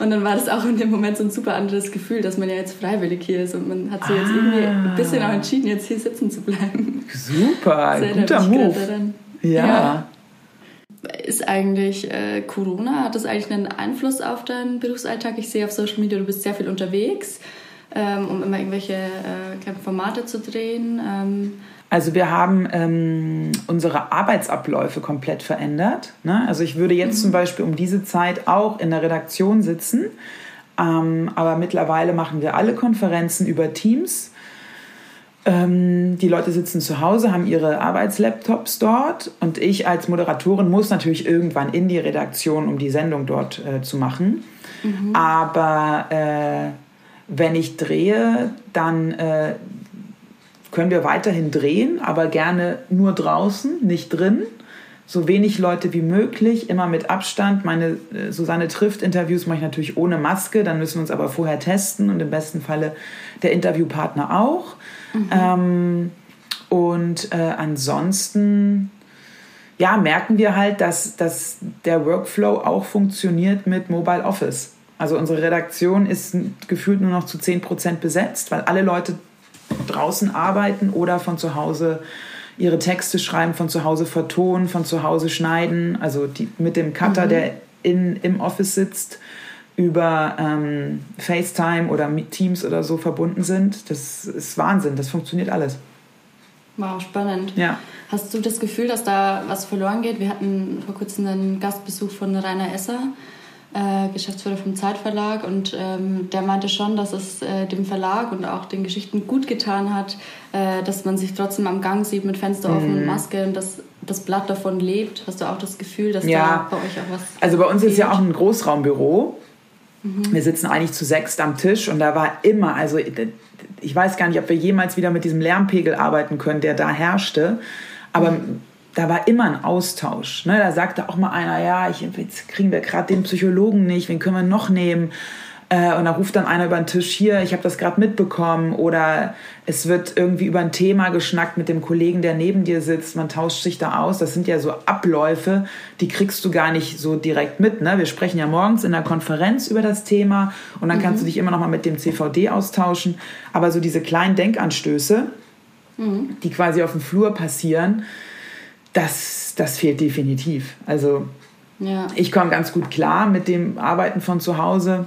Und dann war das auch in dem Moment so ein super anderes Gefühl, dass man ja jetzt freiwillig hier ist und man hat sich ah. jetzt irgendwie ein bisschen auch entschieden, jetzt hier sitzen zu bleiben. Super, so, guter Move. Ja. ja. Ist eigentlich äh, Corona, hat das eigentlich einen Einfluss auf deinen Berufsalltag? Ich sehe auf Social Media, du bist sehr viel unterwegs, ähm, um immer irgendwelche äh, kleinen Formate zu drehen. Ähm. Also wir haben ähm, unsere Arbeitsabläufe komplett verändert. Ne? Also ich würde jetzt mhm. zum Beispiel um diese Zeit auch in der Redaktion sitzen, ähm, aber mittlerweile machen wir alle Konferenzen über Teams. Ähm, die Leute sitzen zu Hause, haben ihre Arbeitslaptops dort, und ich als Moderatorin muss natürlich irgendwann in die Redaktion, um die Sendung dort äh, zu machen. Mhm. Aber äh, wenn ich drehe, dann äh, können wir weiterhin drehen, aber gerne nur draußen, nicht drin. So wenig Leute wie möglich, immer mit Abstand. Meine äh, Susanne trifft-Interviews mache ich natürlich ohne Maske, dann müssen wir uns aber vorher testen und im besten Falle der Interviewpartner auch. Mhm. Ähm, und äh, ansonsten ja, merken wir halt, dass, dass der Workflow auch funktioniert mit Mobile Office. Also unsere Redaktion ist gefühlt nur noch zu zehn Prozent besetzt, weil alle Leute draußen arbeiten oder von zu Hause ihre Texte schreiben, von zu Hause vertonen, von zu Hause schneiden. Also die, mit dem Cutter, mhm. der in, im Office sitzt, über ähm, FaceTime oder Teams oder so verbunden sind. Das ist Wahnsinn, das funktioniert alles. Wow, spannend. Ja. Hast du das Gefühl, dass da was verloren geht? Wir hatten vor kurzem einen Gastbesuch von Rainer Esser, äh, Geschäftsführer vom Zeitverlag, und ähm, der meinte schon, dass es äh, dem Verlag und auch den Geschichten gut getan hat, äh, dass man sich trotzdem am Gang sieht mit Fenster offen und mhm. Maske, und das das Blatt davon lebt. Hast du auch das Gefühl, dass ja. da bei euch auch was Also bei uns lebt? Ist ja auch ein Großraumbüro. Mhm. Wir sitzen eigentlich zu sechst am Tisch, und da war immer, also ich weiß gar nicht, ob wir jemals wieder mit diesem Lärmpegel arbeiten können, der da herrschte, aber mhm. da war immer ein Austausch. Ne? Da sagte auch mal einer, ja, ich, jetzt kriegen wir gerade den Psychologen nicht, wen können wir noch nehmen? Äh, und da ruft dann einer über den Tisch, hier, ich habe das gerade mitbekommen, oder es wird irgendwie über ein Thema geschnackt mit dem Kollegen, der neben dir sitzt, man tauscht sich da aus. Das sind ja so Abläufe, die kriegst du gar nicht so direkt mit. Ne? Wir sprechen ja morgens in der Konferenz über das Thema, und dann mhm. kannst du dich immer noch mal mit dem C V D austauschen. Aber so diese kleinen Denkanstöße, mhm. die quasi auf dem Flur passieren, das, das fehlt definitiv. Also ja. ich komme ganz gut klar mit dem Arbeiten von zu Hause.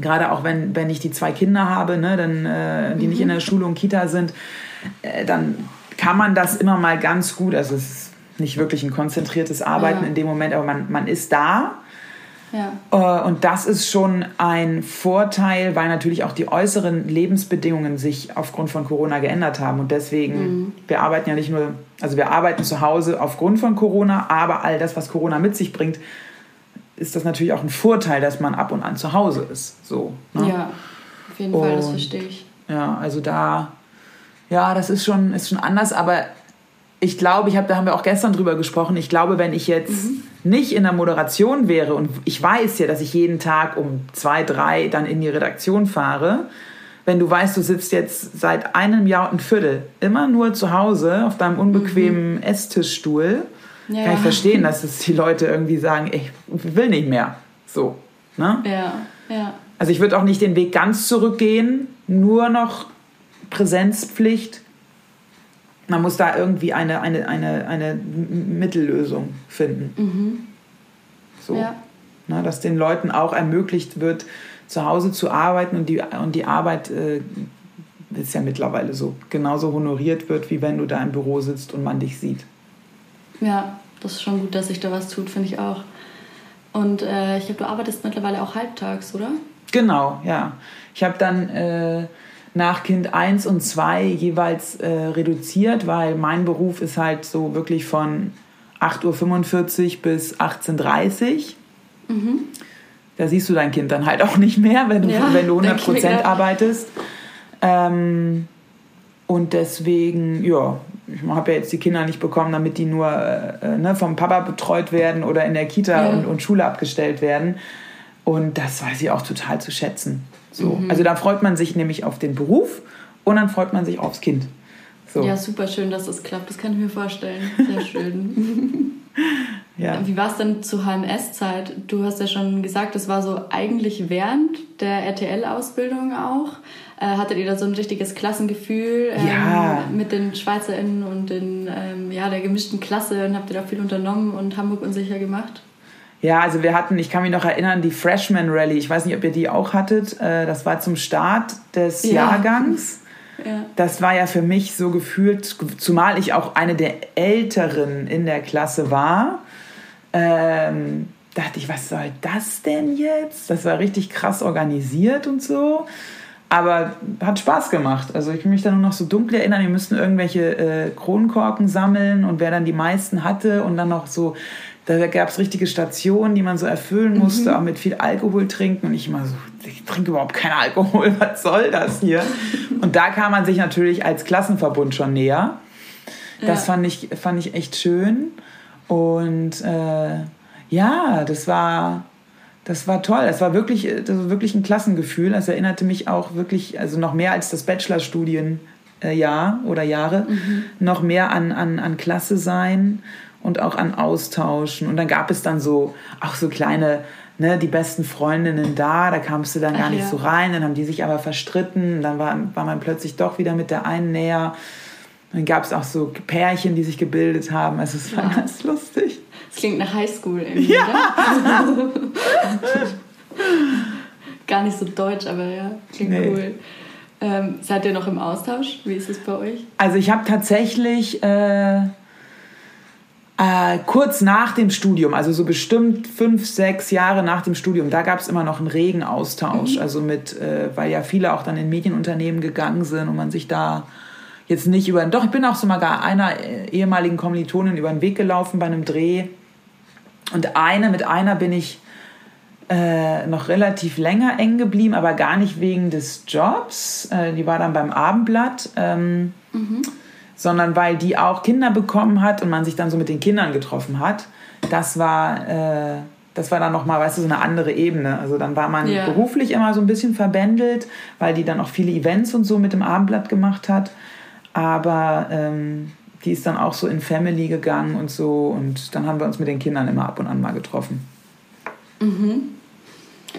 Gerade auch wenn, wenn ich die zwei Kinder habe, ne, dann, äh, die mhm. nicht in der Schule und Kita sind, äh, dann kann man das immer mal ganz gut, also es ist nicht wirklich ein konzentriertes Arbeiten ja. in dem Moment, aber man, man ist da. Ja. Und das ist schon ein Vorteil, weil natürlich auch die äußeren Lebensbedingungen sich aufgrund von Corona geändert haben. Und deswegen, mhm. wir arbeiten ja nicht nur, also wir arbeiten zu Hause aufgrund von Corona, aber all das, was Corona mit sich bringt, ist das natürlich auch ein Vorteil, dass man ab und an zu Hause ist. So, ne? Ja, auf jeden Fall, und, das verstehe ich. Ja, also da, ja, das ist schon, ist schon anders, aber ich glaube, ich hab, da haben wir auch gestern drüber gesprochen, ich glaube, wenn ich jetzt mhm. nicht in der Moderation wäre und ich weiß ja, dass ich jeden Tag um zwei, drei dann in die Redaktion fahre, wenn du weißt, du sitzt jetzt seit einem Jahr und ein Viertel immer nur zu Hause auf deinem unbequemen mhm. Esstischstuhl, ja. kann ich verstehen, dass es die Leute irgendwie sagen, ich will nicht mehr. So, ne? Ja, ja. Also ich würde auch nicht den Weg ganz zurückgehen, nur noch Präsenzpflicht. Man muss da irgendwie eine, eine, eine, eine Mittellösung finden. Mhm. So. Ja. Na, dass den Leuten auch ermöglicht wird, zu Hause zu arbeiten und die, und die Arbeit äh, ist ja mittlerweile so, genauso honoriert wird, wie wenn du da im Büro sitzt und man dich sieht. Ja, das ist schon gut, dass sich da was tut, finde ich auch. Und äh, ich glaube, du arbeitest mittlerweile auch halbtags, oder? Genau, ja. Ich habe dann... Äh, nach Kind eins und zwei jeweils äh, reduziert, weil mein Beruf ist halt so wirklich von acht Uhr fünfundvierzig bis achtzehn Uhr dreißig. Mhm. Da siehst du dein Kind dann halt auch nicht mehr, wenn du, ja, wenn du hundert Prozent arbeitest. Ähm, und deswegen, ja, ich habe ja jetzt die Kinder nicht bekommen, damit die nur äh, ne, vom Papa betreut werden oder in der Kita ja. und, und Schule abgestellt werden. Und das weiß ich auch total zu schätzen. So. Mhm. Also da freut man sich nämlich auf den Beruf und dann freut man sich aufs Kind. So. Ja, super schön, dass das klappt. Das kann ich mir vorstellen. Sehr schön. ja. Wie war es denn zur H M S-Zeit? Du hast ja schon gesagt, das war so eigentlich während der R T L-Ausbildung auch. Äh, hattet ihr da so ein richtiges Klassengefühl ähm, ja. mit den SchweizerInnen und den, ähm, ja, der gemischten Klasse? Und habt ihr da viel unternommen und Hamburg unsicher gemacht? Ja, also wir hatten, ich kann mich noch erinnern, die Freshman Rally. Ich weiß nicht, ob ihr die auch hattet. Das war zum Start des ja. Jahrgangs. Ja. Das war ja für mich so gefühlt, zumal ich auch eine der Älteren in der Klasse war. Ähm, dachte ich, was soll das denn jetzt? Das war richtig krass organisiert und so. Aber hat Spaß gemacht. Also ich kann mich da nur noch so dunkel erinnern, wir müssten irgendwelche äh, Kronkorken sammeln und wer dann die meisten hatte und dann noch so... Da gab es richtige Stationen, die man so erfüllen musste, mhm. auch mit viel Alkohol trinken. Und ich immer so, ich trinke überhaupt keinen Alkohol, was soll das hier? Und da kam man sich natürlich als Klassenverbund schon näher. Das ja. fand ich, fand ich echt schön. Und äh, ja, das war, das war toll. Das war wirklich, das war wirklich ein Klassengefühl. Das erinnerte mich auch wirklich, also noch mehr als das Bachelorstudienjahr oder Jahre, mhm. noch mehr an, an, an Klasse sein. Und auch an Austauschen. Und dann gab es dann so, auch so kleine, ne, die besten Freundinnen da, da kamst du dann gar Ach, nicht ja. so rein. Dann haben die sich aber verstritten. Dann war, war man plötzlich doch wieder mit der einen näher. Dann gab es auch so Pärchen, die sich gebildet haben. Also es war ja. ganz lustig. Das klingt nach Highschool irgendwie, ja. oder? Gar nicht so deutsch, aber ja, klingt nee. cool. Ähm, seid ihr noch im Austausch? Wie ist es bei euch? Also ich habe tatsächlich... Äh, Äh, kurz nach dem Studium, also so bestimmt fünf, sechs Jahre nach dem Studium, da gab es immer noch einen regen Austausch, mhm. also mit, äh, weil ja viele auch dann in Medienunternehmen gegangen sind und man sich da jetzt nicht über, doch ich bin auch so mal gar einer ehemaligen Kommilitonin über den Weg gelaufen bei einem Dreh und eine, mit einer bin ich äh, noch relativ länger eng geblieben, aber gar nicht wegen des Jobs, äh, die war dann beim Abendblatt, ähm, mhm. sondern weil die auch Kinder bekommen hat und man sich dann so mit den Kindern getroffen hat. Das war, äh, das war dann nochmal, weißt du, so eine andere Ebene. Also dann war man yeah. beruflich immer so ein bisschen verbändelt, weil die dann auch viele Events und so mit dem Abendblatt gemacht hat. Aber ähm, die ist dann auch so in Family gegangen und so. Und dann haben wir uns mit den Kindern immer ab und an mal getroffen. Mhm.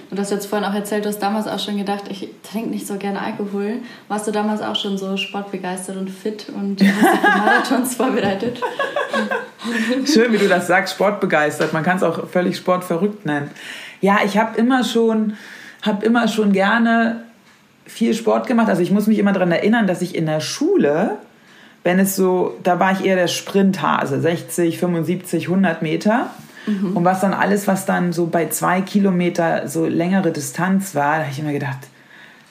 Und du hast jetzt vorhin auch erzählt, du hast damals auch schon gedacht, ich trinke nicht so gerne Alkohol. Warst du damals auch schon so sportbegeistert und fit und hast dich für Marathons vorbereitet? Schön, wie du das sagst, sportbegeistert. Man kann es auch völlig sportverrückt nennen. Ja, ich habe immer schon, habe immer schon gerne viel Sport gemacht. Also ich muss mich immer daran erinnern, dass ich in der Schule, wenn es so, da war ich eher der Sprinthase, sechzig, fünfundsiebzig, hundert Meter. Mhm. Und was dann alles, was dann so bei zwei Kilometer so längere Distanz war, da habe ich immer gedacht,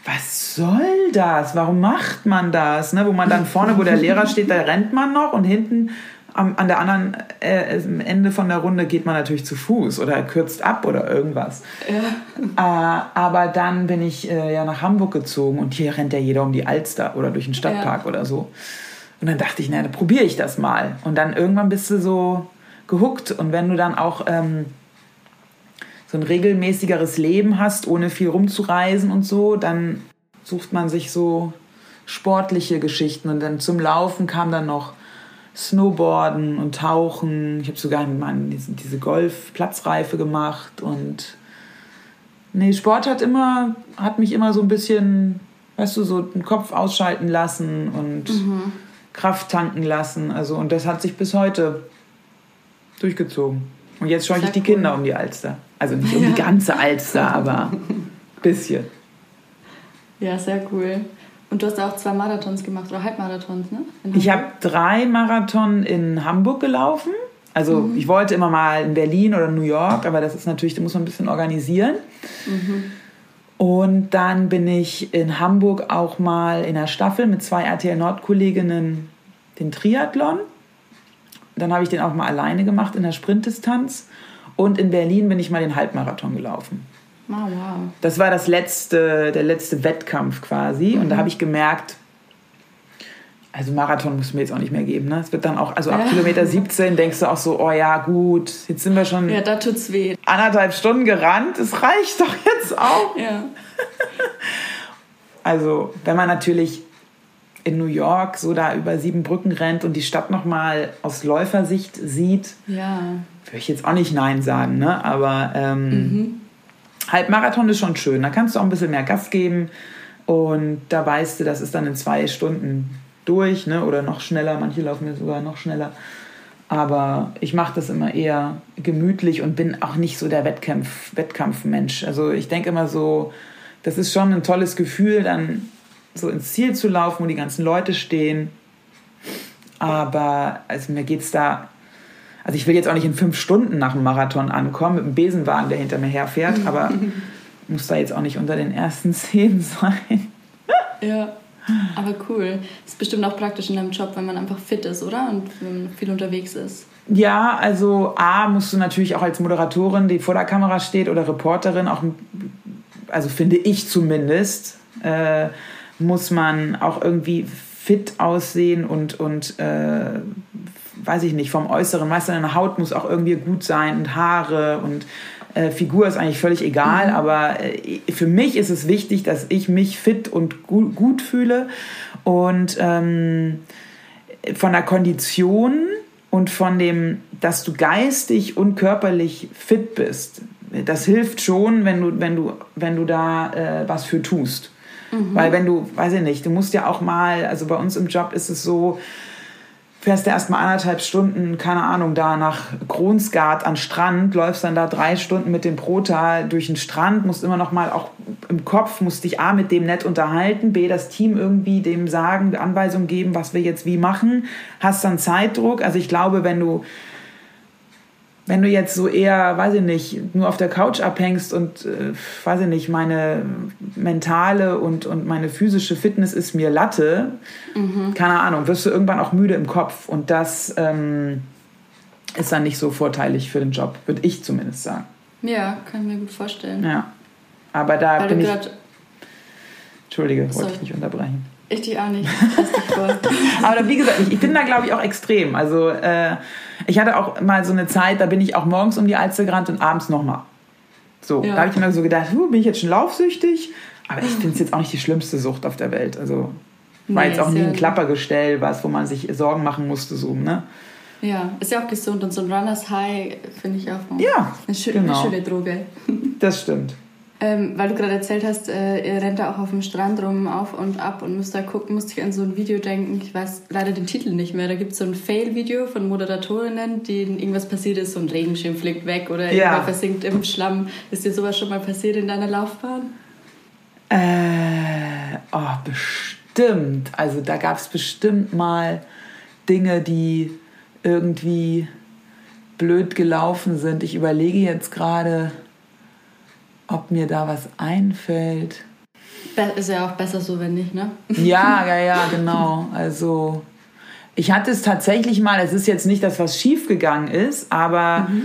was soll das? Warum macht man das? Ne? Wo man dann vorne, wo der Lehrer steht, da rennt man noch und hinten am, an der anderen äh, am Ende von der Runde geht man natürlich zu Fuß oder kürzt ab oder irgendwas. Ja. Äh, aber dann bin ich äh, ja nach Hamburg gezogen und hier rennt ja jeder um die Alster oder durch den Stadtpark ja. oder so. Und dann dachte ich, na, dann probiere ich das mal. Und dann irgendwann bist du so gehuckt. Und wenn du dann auch ähm, so ein regelmäßigeres Leben hast, ohne viel rumzureisen und so, dann sucht man sich so sportliche Geschichten. Und dann zum Laufen kam dann noch Snowboarden und Tauchen. Ich habe sogar mit meinen diese Golfplatzreife gemacht. Und nee, Sport hat immer, hat mich immer so ein bisschen, weißt du, so den Kopf ausschalten lassen und mhm. Kraft tanken lassen. Also, und das hat sich bis heute durchgezogen. Und jetzt scheue ich die cool. Kinder um die Alster. Also nicht um ja. die ganze Alster, aber ein bisschen. Ja, sehr cool. Und du hast auch zwei Marathons gemacht oder Halbmarathons, ne? Ich habe drei Marathon in Hamburg gelaufen. Also mhm. ich wollte immer mal in Berlin oder New York, aber das ist natürlich, da muss man ein bisschen organisieren. Mhm. Und dann bin ich in Hamburg auch mal in der Staffel mit zwei R T L Nord-Kolleginnen den Triathlon. Dann habe ich den auch mal alleine gemacht in der Sprintdistanz. Und in Berlin bin ich mal den Halbmarathon gelaufen. Oh, wow. Das war das letzte, der letzte Wettkampf quasi. Mhm. Und da habe ich gemerkt, also Marathon muss mir jetzt auch nicht mehr geben. Ne? Es wird dann auch, also ab ja. Kilometer siebzehn denkst du auch so, oh ja, gut, jetzt sind wir schon ja, da tut's weh. anderthalb Stunden gerannt. Es reicht doch jetzt auch. Ja. Also, wenn man natürlich in New York so da über sieben Brücken rennt und die Stadt nochmal aus Läufersicht sieht, ja. würde ich jetzt auch nicht Nein sagen. Ne? Aber ähm, mhm. Halbmarathon ist schon schön. Da kannst du auch ein bisschen mehr Gas geben. Und da weißt du, das ist dann in zwei Stunden durch, ne? Oder noch schneller, manche laufen mir sogar noch schneller, aber ich mache das immer eher gemütlich und bin auch nicht so der Wettkampf, Wettkampfmensch, also ich denke immer so, das ist schon ein tolles Gefühl, dann so ins Ziel zu laufen, wo die ganzen Leute stehen, aber also mir geht's da, also ich will jetzt auch nicht in fünf Stunden nach dem Marathon ankommen mit einem Besenwagen, der hinter mir herfährt, aber muss da jetzt auch nicht unter den ersten zehn sein. Ja. Aber cool. Ist bestimmt auch praktisch in deinem Job, wenn man einfach fit ist, oder? Und wenn man viel unterwegs ist. Ja, also A, musst du natürlich auch als Moderatorin, die vor der Kamera steht, oder Reporterin, auch, also finde ich zumindest, äh, muss man auch irgendwie fit aussehen und, und äh, weiß ich nicht, vom Äußeren. Weißt du, deine Haut muss auch irgendwie gut sein und Haare und Äh, Figur ist eigentlich völlig egal, mhm. aber äh, für mich ist es wichtig, dass ich mich fit und gu- gut fühle und ähm, von der Kondition und von dem, dass du geistig und körperlich fit bist. Das hilft schon, wenn du, wenn du, wenn du da äh, was für tust. Mhm. Weil wenn du, weiß ich nicht, du musst ja auch mal, also bei uns im Job ist es so, fährst du erstmal anderthalb Stunden, keine Ahnung, da nach Kronsgard an Strand, läufst dann da drei Stunden mit dem Protal durch den Strand, musst immer noch mal auch im Kopf, musst dich A, mit dem nett unterhalten, B, das Team irgendwie dem sagen, Anweisungen geben, was wir jetzt wie machen, hast dann Zeitdruck. Also ich glaube, wenn du, wenn du jetzt so eher, weiß ich nicht, nur auf der Couch abhängst und, äh, weiß ich nicht, meine mentale und, und meine physische Fitness ist mir Latte, mhm. keine Ahnung, wirst du irgendwann auch müde im Kopf. Und das ähm, ist dann nicht so vorteilig für den Job, würde ich zumindest sagen. Ja, kann ich mir gut vorstellen. Ja, aber da Weil bin ich... Entschuldige, Sorry. wollte ich dich unterbrechen. Ich dich auch nicht. Aber wie gesagt, ich bin da, glaube ich, auch extrem. Also äh, ich hatte auch mal so eine Zeit, da bin ich auch morgens um die Alster gerannt und abends nochmal. So, ja. Da habe ich mir so gedacht, huh, bin ich jetzt schon laufsüchtig? Aber ich finde es jetzt auch nicht die schlimmste Sucht auf der Welt. Also war nee, jetzt auch nie ja ein Klappergestell, was, wo man sich Sorgen machen musste. So, ne? Ja, ist ja auch gesund. Und so ein Runners High finde ich auch ja, eine, schö- genau. eine schöne Droge. Das stimmt. Ähm, weil du gerade erzählt hast, äh, ihr rennt da auch auf dem Strand rum, auf und ab und müsst da gucken, musste ich an so ein Video denken, ich weiß leider den Titel nicht mehr, da gibt es so ein Fail-Video von Moderatorinnen, denen irgendwas passiert ist, so ein Regenschirm fliegt weg oder ja. irgendwer versinkt im Schlamm. Ist dir sowas schon mal passiert in deiner Laufbahn? Äh, oh, bestimmt. Also da gab es bestimmt mal Dinge, die irgendwie blöd gelaufen sind. Ich überlege jetzt gerade, ob mir da was einfällt. Ist ja auch besser so, wenn nicht, ne? Ja, ja, ja, genau. Also ich hatte es tatsächlich mal, es ist jetzt nicht, dass was schiefgegangen ist, aber mhm.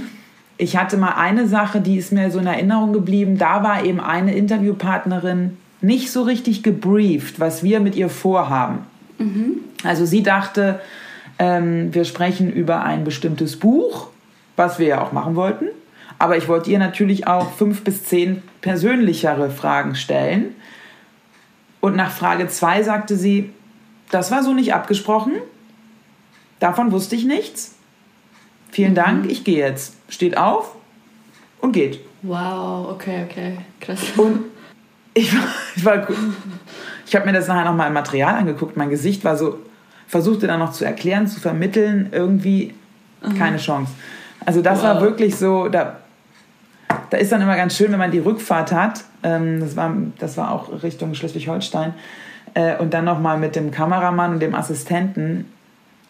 ich hatte mal eine Sache, die ist mir so in Erinnerung geblieben. Da war eben eine Interviewpartnerin nicht so richtig gebrieft, was wir mit ihr vorhaben. Mhm. Also sie dachte, ähm, wir sprechen über ein bestimmtes Buch, was wir ja auch machen wollten. Aber ich wollte ihr natürlich auch fünf bis zehn persönlichere Fragen stellen. Und nach Frage zwei sagte sie, das war so nicht abgesprochen. Davon wusste ich nichts. Vielen mhm. Dank, ich gehe jetzt. Steht auf und geht. Wow, okay, okay, krass. Und ich war, ich war ich habe mir das nachher nochmal im Material angeguckt. Mein Gesicht war so, versuchte dann noch zu erklären, zu vermitteln, irgendwie mhm. keine Chance. Also das wow. war wirklich so, da, da ist dann immer ganz schön, wenn man die Rückfahrt hat. Das war, das war auch Richtung Schleswig-Holstein. Und dann nochmal mit dem Kameramann und dem Assistenten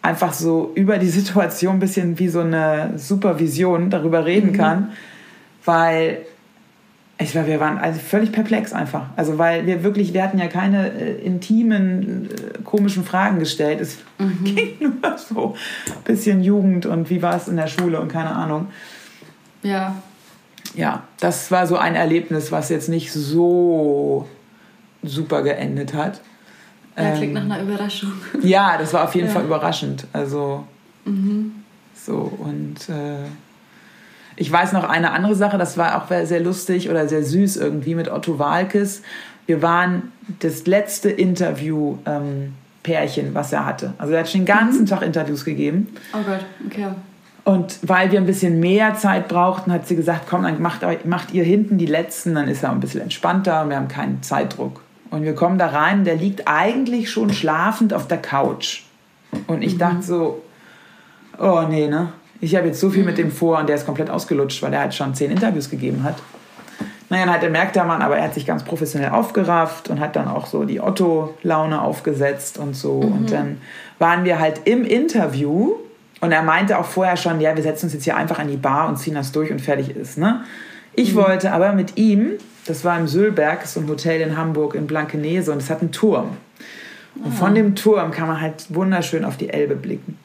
einfach so über die Situation ein bisschen wie so eine Supervision darüber reden mhm. kann, weil ich war, wir waren also völlig perplex einfach. Also weil wir wirklich, wir hatten ja keine äh, intimen, äh, komischen Fragen gestellt. Es mhm. ging nur so ein bisschen Jugend und wie war es in der Schule und keine Ahnung. Ja. Ja, das war so ein Erlebnis, was jetzt nicht so super geendet hat. Ja, klingt nach einer Überraschung. Ja, das war auf jeden ja. Fall überraschend. Also, mhm. so, und äh, ich weiß noch eine andere Sache, das war auch sehr lustig oder sehr süß irgendwie mit Otto Walkes. Wir waren das letzte Interview-Pärchen, ähm, was er hatte. Also, er hat schon den ganzen mhm. Tag Interviews gegeben. Oh Gott, okay. Und weil wir ein bisschen mehr Zeit brauchten, hat sie gesagt: Komm, dann macht, macht ihr hinten die letzten, dann ist er ein bisschen entspannter und wir haben keinen Zeitdruck. Und wir kommen da rein, der liegt eigentlich schon schlafend auf der Couch. Und ich mhm. dachte so, oh nee, ne? Ich habe jetzt so viel mhm. mit dem vor und der ist komplett ausgelutscht, weil er halt schon zehn Interviews gegeben hat. Naja, dann hat er merkt der Mann, aber er hat sich ganz professionell aufgerafft und hat dann auch so die Otto-Laune aufgesetzt und so. Mhm. Und dann waren wir halt im Interview und er meinte auch vorher schon, ja, wir setzen uns jetzt hier einfach an die Bar und ziehen das durch und fertig ist, ne? Ich mhm. wollte aber mit ihm... Das war im Sülberg, so ein Hotel in Hamburg, in Blankenese. Und es hat einen Turm. Und von dem Turm kann man halt wunderschön auf die Elbe blicken.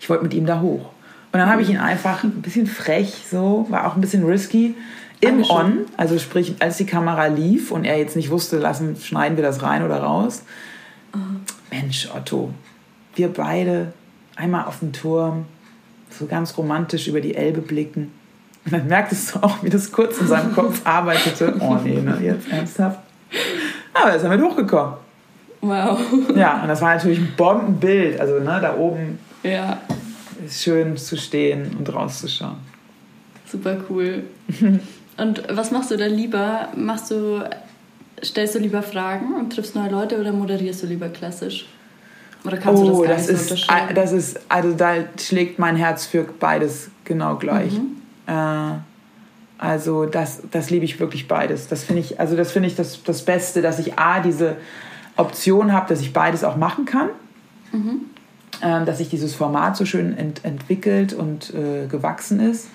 Ich wollte mit ihm da hoch. Und dann habe ich ihn einfach ein bisschen frech, so, war auch ein bisschen risky, im On, also sprich, als die Kamera lief und er jetzt nicht wusste, lassen, schneiden wir das rein oder raus. Mensch, Otto, wir beide einmal auf den Turm, so ganz romantisch über die Elbe blicken. Und dann merktest du auch, wie das kurz in seinem Kopf arbeitete. Oh nee, ne, jetzt ernsthaft. Aber er ist damit hochgekommen. Wow. Ja, und das war natürlich ein Bombenbild. Also ne, da oben ja. ist schön zu stehen und rauszuschauen. Super cool. Und was machst du dann lieber? Machst du, stellst du lieber Fragen und triffst neue Leute oder moderierst du lieber klassisch? Oder kannst oh, du das gar das nicht so ist, das ist, also da schlägt mein Herz für beides genau gleich. Mhm. Also das, das liebe ich wirklich beides. Das finde ich, also das, finde ich das, das Beste, dass ich A, diese Option habe, dass ich beides auch machen kann, mhm. ähm, dass sich dieses Format so schön ent, entwickelt und äh, gewachsen ist.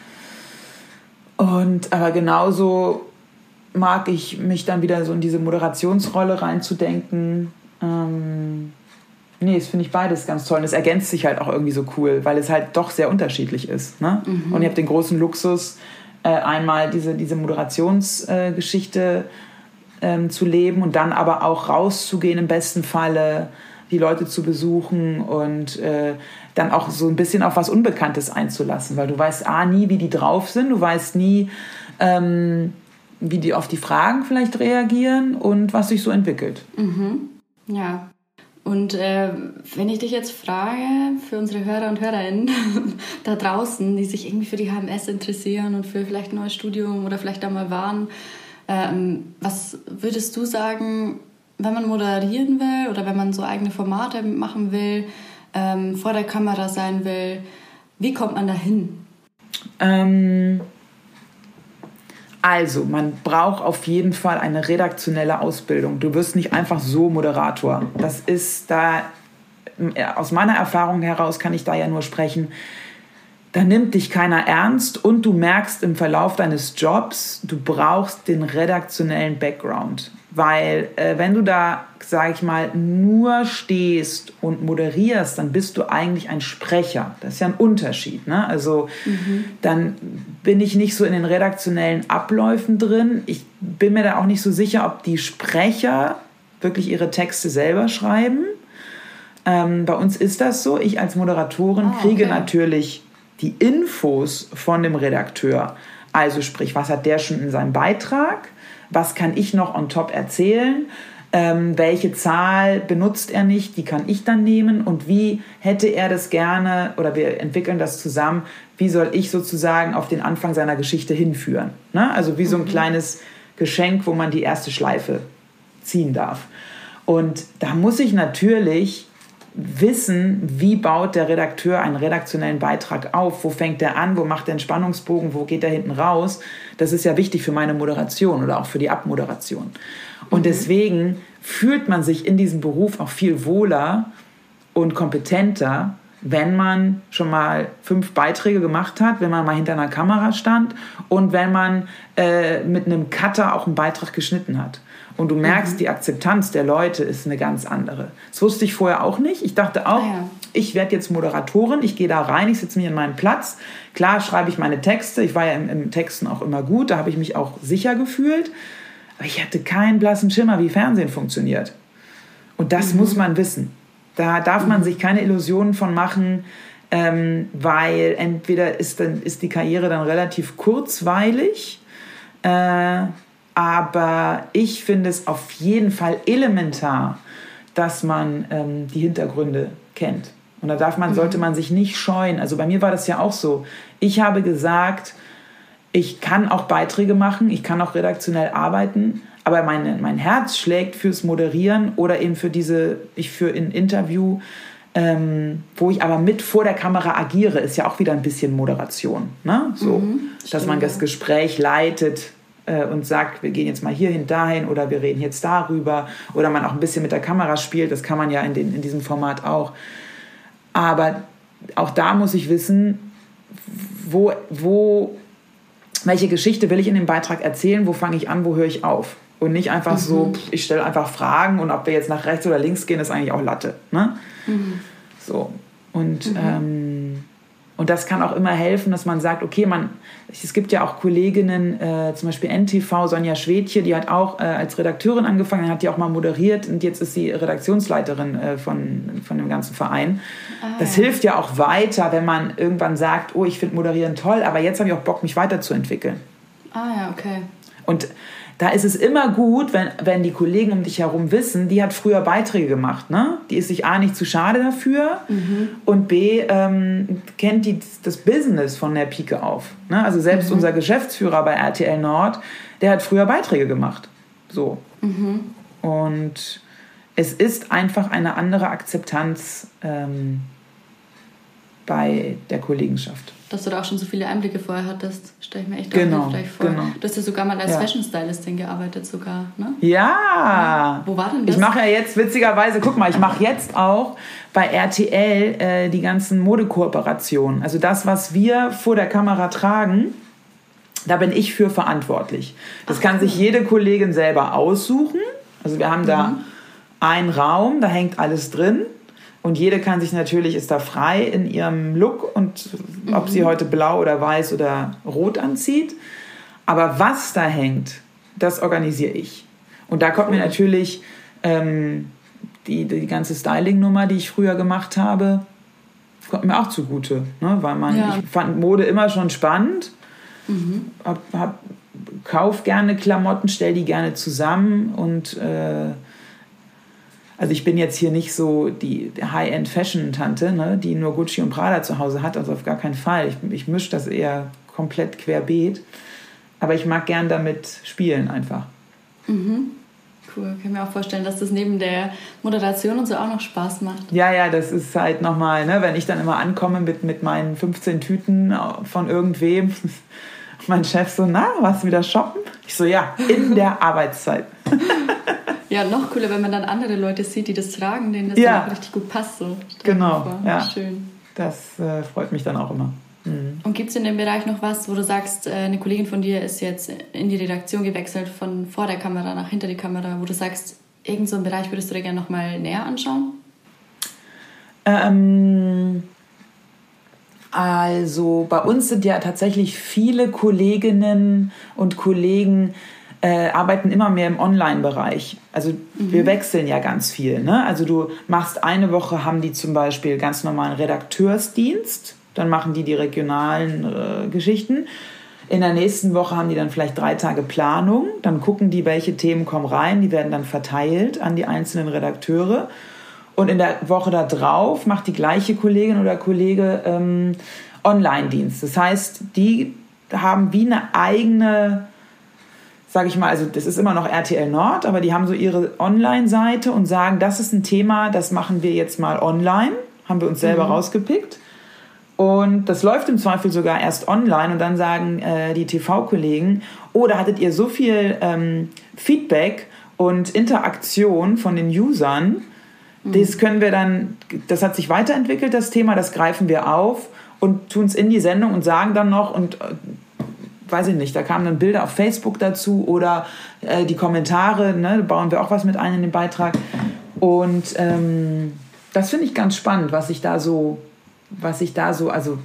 Und aber genauso mag ich mich dann wieder so in diese Moderationsrolle reinzudenken. Ähm, Nee, das finde ich beides ganz toll. Und es ergänzt sich halt auch irgendwie so cool, weil es halt doch sehr unterschiedlich ist. Ne? Mhm. Und ich habe den großen Luxus, äh, einmal diese, diese Moderationsgeschichte äh, ähm, zu leben und dann aber auch rauszugehen im besten Falle, die Leute zu besuchen und äh, dann auch so ein bisschen auf was Unbekanntes einzulassen. Weil du weißt A, nie, wie die drauf sind, du weißt nie, ähm, wie die auf die Fragen vielleicht reagieren und was sich so entwickelt. Mhm. Ja. Und äh, wenn ich dich jetzt frage, für unsere Hörer und Hörerinnen da draußen, die sich irgendwie für die H M S interessieren und für vielleicht ein neues Studium oder vielleicht da mal waren, ähm, was würdest du sagen, wenn man moderieren will oder wenn man so eigene Formate machen will, ähm, vor der Kamera sein will, wie kommt man da hin? Ähm, Also, man braucht auf jeden Fall eine redaktionelle Ausbildung. Du wirst nicht einfach so Moderator. Das ist da, aus meiner Erfahrung heraus kann ich da ja nur sprechen, da nimmt dich keiner ernst und du merkst im Verlauf deines Jobs, du brauchst den redaktionellen Background. Weil äh, wenn du da, sag ich mal, nur stehst und moderierst, dann bist du eigentlich ein Sprecher. Das ist ja ein Unterschied, ne? Also mhm. dann bin ich nicht so in den redaktionellen Abläufen drin. Ich bin mir da auch nicht so sicher, ob die Sprecher wirklich ihre Texte selber schreiben. Ähm, bei uns ist das so. Ich als Moderatorin ah, okay. kriege natürlich die Infos von dem Redakteur. Also sprich, was hat der schon in seinem Beitrag? Was kann ich noch on top erzählen? Ähm, welche Zahl benutzt er nicht? Die kann ich dann nehmen. Und wie hätte er das gerne, oder wir entwickeln das zusammen, wie soll ich sozusagen auf den Anfang seiner Geschichte hinführen? Ne? Also wie so ein kleines Geschenk, wo man die erste Schleife ziehen darf. Und da muss ich natürlich wissen, wie baut der Redakteur einen redaktionellen Beitrag auf, wo fängt er an, wo macht er einen Spannungsbogen, wo geht er hinten raus. Das ist ja wichtig für meine Moderation oder auch für die Abmoderation. Und mhm. deswegen fühlt man sich in diesem Beruf auch viel wohler und kompetenter, wenn man schon mal fünf Beiträge gemacht hat, wenn man mal hinter einer Kamera stand und wenn man äh, mit einem Cutter auch einen Beitrag geschnitten hat. Und du merkst, mhm. die Akzeptanz der Leute ist eine ganz andere. Das wusste ich vorher auch nicht. Ich dachte auch, ah, ja. ich werde jetzt Moderatorin, ich gehe da rein, ich sitze mir in meinem Platz. Klar schreibe ich meine Texte, ich war ja im, im Texten auch immer gut, da habe ich mich auch sicher gefühlt. Aber ich hatte keinen blassen Schimmer, wie Fernsehen funktioniert. Und das mhm. muss man wissen. Da darf mhm. man sich keine Illusionen von machen, ähm, weil entweder ist, dann, ist die Karriere dann relativ kurzweilig, äh, aber ich finde es auf jeden Fall elementar, dass man ähm, die Hintergründe kennt. Und da darf man, mhm. sollte man sich nicht scheuen. Also bei mir war das ja auch so. Ich habe gesagt, ich kann auch Beiträge machen, ich kann auch redaktionell arbeiten, aber mein, mein Herz schlägt fürs Moderieren oder eben für diese, ich für ein Interview, ähm, wo ich aber mit vor der Kamera agiere, ist ja auch wieder ein bisschen Moderation. Ne? So, mhm, dass man das Gespräch leitet und sagt, wir gehen jetzt mal hierhin, dahin oder wir reden jetzt darüber oder man auch ein bisschen mit der Kamera spielt, das kann man ja in, den, in diesem Format auch. Aber auch da muss ich wissen, wo, wo, welche Geschichte will ich in dem Beitrag erzählen, wo fange ich an, wo höre ich auf? Und nicht einfach mhm. so, ich stelle einfach Fragen und ob wir jetzt nach rechts oder links gehen, ist eigentlich auch Latte. Ne? Mhm. So, und mhm. ähm, Und das kann auch immer helfen, dass man sagt, okay, man, es gibt ja auch Kolleginnen, äh, zum Beispiel N T V, Sonja Schwedtje, die hat auch äh, als Redakteurin angefangen, hat die auch mal moderiert und jetzt ist sie Redaktionsleiterin äh, von, von dem ganzen Verein. Ah, das ja. hilft ja auch weiter, wenn man irgendwann sagt, oh, ich finde Moderieren toll, aber jetzt habe ich auch Bock, mich weiterzuentwickeln. Ah ja, okay. Und da ist es immer gut, wenn, wenn die Kollegen um dich herum wissen, die hat früher Beiträge gemacht, ne? Die ist sich A, nicht zu schade dafür mhm. und B, ähm, kennt die das Business von der Pike auf. Ne? Also selbst mhm. unser Geschäftsführer bei R T L Nord, der hat früher Beiträge gemacht. So. Mhm. Und es ist einfach eine andere Akzeptanz ähm, bei der Kollegenschaft. Dass du da auch schon so viele Einblicke vorher hattest, stelle ich mir echt genau, hilfreich vor. Genau. Du hast ja sogar mal als ja. Fashion-Stylistin gearbeitet sogar, ne? Ja! ja. Wo war denn das? Ich mache ja jetzt, witzigerweise, guck mal, ich mache jetzt auch bei R T L äh, die ganzen Modekooperationen. Also das, was wir vor der Kamera tragen, da bin ich für verantwortlich. Das Ach, kann okay. sich jede Kollegin selber aussuchen. Also wir haben da mhm. einen Raum, da hängt alles drin. Und jede kann sich natürlich, ist da frei in ihrem Look und mhm. ob sie heute blau oder weiß oder rot anzieht. Aber was da hängt, das organisiere ich. Und da kommt cool. mir natürlich ähm, die, die ganze Styling-Nummer, die ich früher gemacht habe, kommt mir auch zugute. Ne? Weil man, ja. ich fand Mode immer schon spannend. Mhm. Hab, hab, kauf gerne Klamotten, stell die gerne zusammen und äh, also ich bin jetzt hier nicht so die High-End-Fashion-Tante, ne, die nur Gucci und Prada zu Hause hat, also auf gar keinen Fall. Ich, ich mische das eher komplett querbeet. Aber ich mag gern damit spielen einfach. Mhm. Cool, ich kann mir auch vorstellen, dass das neben der Moderation und so auch noch Spaß macht. Ja, ja, das ist halt nochmal, ne, wenn ich dann immer ankomme mit, mit meinen fünfzehn Tüten von irgendwem Mein Chef so, na, warst du wieder shoppen? Ich so, ja, in der Arbeitszeit. Ja, noch cooler, wenn man dann andere Leute sieht, die das tragen, denen das ja. dann auch richtig gut passt. So. Genau, ja. Schön. Das äh, freut mich dann auch immer. Mhm. Und gibt es in dem Bereich noch was, wo du sagst, eine Kollegin von dir ist jetzt in die Redaktion gewechselt, von vor der Kamera nach hinter die Kamera, wo du sagst, irgend so einen Bereich würdest du dir gerne nochmal näher anschauen? Ähm... Also bei uns sind ja tatsächlich viele Kolleginnen und Kollegen äh, arbeiten immer mehr im Online-Bereich. Also mhm. wir wechseln ja ganz viel. Ne? Also du machst eine Woche, haben die zum Beispiel ganz normalen Redakteursdienst. Dann machen die die regionalen äh, Geschichten. In der nächsten Woche haben die dann vielleicht drei Tage Planung. Dann gucken die, welche Themen kommen rein. Die werden dann verteilt an die einzelnen Redakteure. Und in der Woche da drauf macht die gleiche Kollegin oder Kollege ähm, Online-Dienst. Das heißt, die haben wie eine eigene, sage ich mal, also das ist immer noch R T L Nord, aber die haben so ihre Online-Seite und sagen, das ist ein Thema, das machen wir jetzt mal online, haben wir uns selber mhm. rausgepickt. Und das läuft im Zweifel sogar erst online und dann sagen äh, die T V-Kollegen, oh, da hattet ihr so viel ähm, Feedback und Interaktion von den Usern, das können wir dann, das hat sich weiterentwickelt, das Thema, das greifen wir auf und tun es in die Sendung und sagen dann noch und äh, weiß ich nicht, da kamen dann Bilder auf Facebook dazu oder äh, die Kommentare, ne, bauen wir auch was mit ein in den Beitrag und ähm, das finde ich ganz spannend, was ich da so, was ich da so, also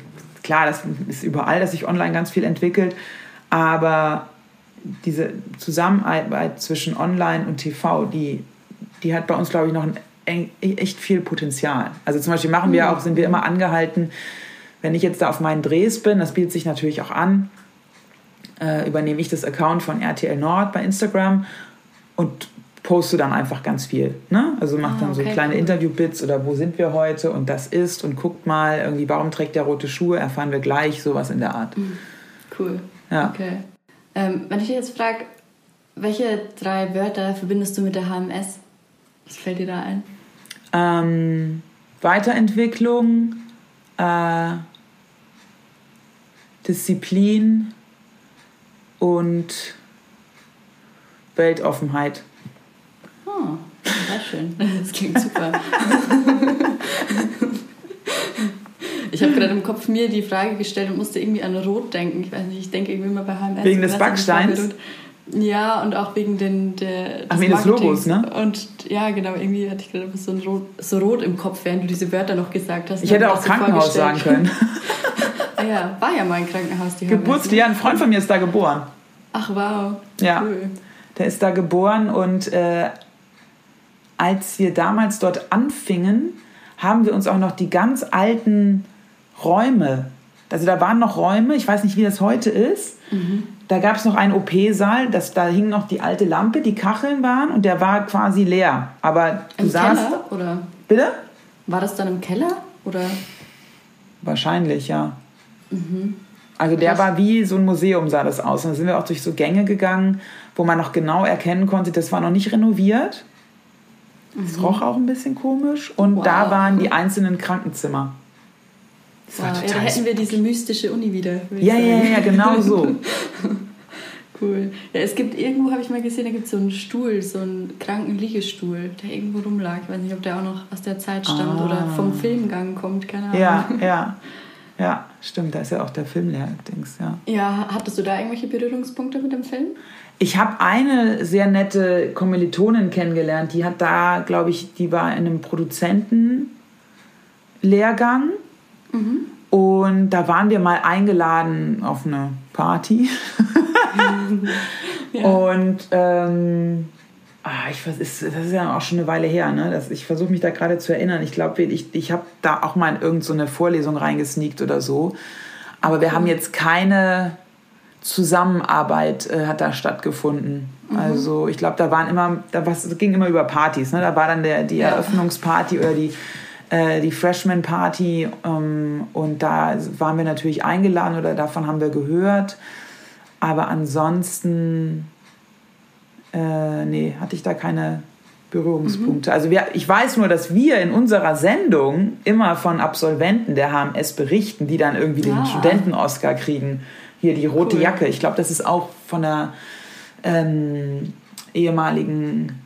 klar, das ist überall, dass sich online ganz viel entwickelt, aber diese Zusammenarbeit zwischen Online und T V, die, die hat bei uns, glaube ich, noch einen echt viel Potenzial. Also zum Beispiel machen wir auch, sind wir immer angehalten, wenn ich jetzt da auf meinen Drehs bin, das bietet sich natürlich auch an, äh, übernehme ich das Account von R T L Nord bei Instagram und poste dann einfach ganz viel. Ne? Also mache dann ah, okay. so kleine Interview-Bits oder wo sind wir heute und das ist und guckt mal, irgendwie warum trägt der rote Schuhe, erfahren wir gleich, sowas in der Art. Cool. Ja. Okay. Ähm, wenn ich dich jetzt frage, welche drei Wörter verbindest du mit der H M S? Was fällt dir da ein? Ähm, Weiterentwicklung, äh, Disziplin und Weltoffenheit. Oh, sehr schön. Das klingt super. Ich habe gerade im Kopf mir die Frage gestellt und musste irgendwie an Rot denken. Ich weiß nicht, ich denke irgendwie immer bei H M S. Wegen des Backsteins? Ja, und auch wegen den, der, des Ach, wegen des Logos, ne? Und ja, genau, irgendwie hatte ich gerade so, ein rot, so rot im Kopf, während du diese Wörter noch gesagt hast. Ich hätte auch Krankenhaus sagen können. Ja, war ja mal ein Krankenhaus. Die Geburtstag, ja, ein Freund von mir ist da geboren. Ach, wow. Ja, cool. Der ist da geboren und äh, als wir damals dort anfingen, haben wir uns auch noch die ganz alten Räume, also da waren noch Räume, ich weiß nicht, wie das heute ist, mhm. Da gab es noch einen O P-Saal, das, da hing noch die alte Lampe, die Kacheln waren und der war quasi leer. Aber du Im saßt, Keller, oder? Bitte? War das dann im Keller, oder? Wahrscheinlich, ja. Mhm. Also der Krass. War wie so ein Museum, sah das aus. Und da sind wir auch durch so Gänge gegangen, wo man noch genau erkennen konnte, das war noch nicht renoviert. Das mhm. roch auch ein bisschen komisch. Und wow. da waren die einzelnen Krankenzimmer. Wow, ja, da hätten wir diese mystische Uni wieder. Ja, ja, ja, ja, genau so. Cool. Ja, es gibt irgendwo, habe ich mal gesehen, da gibt es so einen Stuhl, so einen Krankenliegestuhl, der irgendwo rumlag. Ich weiß nicht, ob der auch noch aus der Zeit stammt ah. oder vom Filmgang kommt, keine Ahnung. Ja, ja, ja, stimmt, da ist ja auch der Film leer, Dings, ja. Ja, hattest du da irgendwelche Berührungspunkte mit dem Film? Ich habe eine sehr nette Kommilitonin kennengelernt, die hat da, glaube ich, die war in einem Produzentenlehrgang. Mhm. Und da waren wir mal eingeladen auf eine Party. ja. Und ähm, ah, ich, das ist ja auch schon eine Weile her, ne? Das, ich versuche mich da gerade zu erinnern. Ich glaube, ich, ich habe da auch mal in irgend so eine Vorlesung reingesneakt oder so. Aber wir mhm. haben jetzt keine Zusammenarbeit äh, hat da stattgefunden. Mhm. Also ich glaube, da waren immer, da was, ging immer über Partys. Ne? Da war dann der, die ja. Eröffnungsparty oder die die Freshman-Party ähm, und da waren wir natürlich eingeladen oder davon haben wir gehört, aber ansonsten äh, nee, hatte ich da keine Berührungspunkte. Mhm. Also wir, ich weiß nur, dass wir in unserer Sendung immer von Absolventen der H M S berichten, die dann irgendwie den ah. Studenten-Oscar kriegen. Hier die rote cool. Jacke. Ich glaube, das ist auch von einer ähm, ehemaligen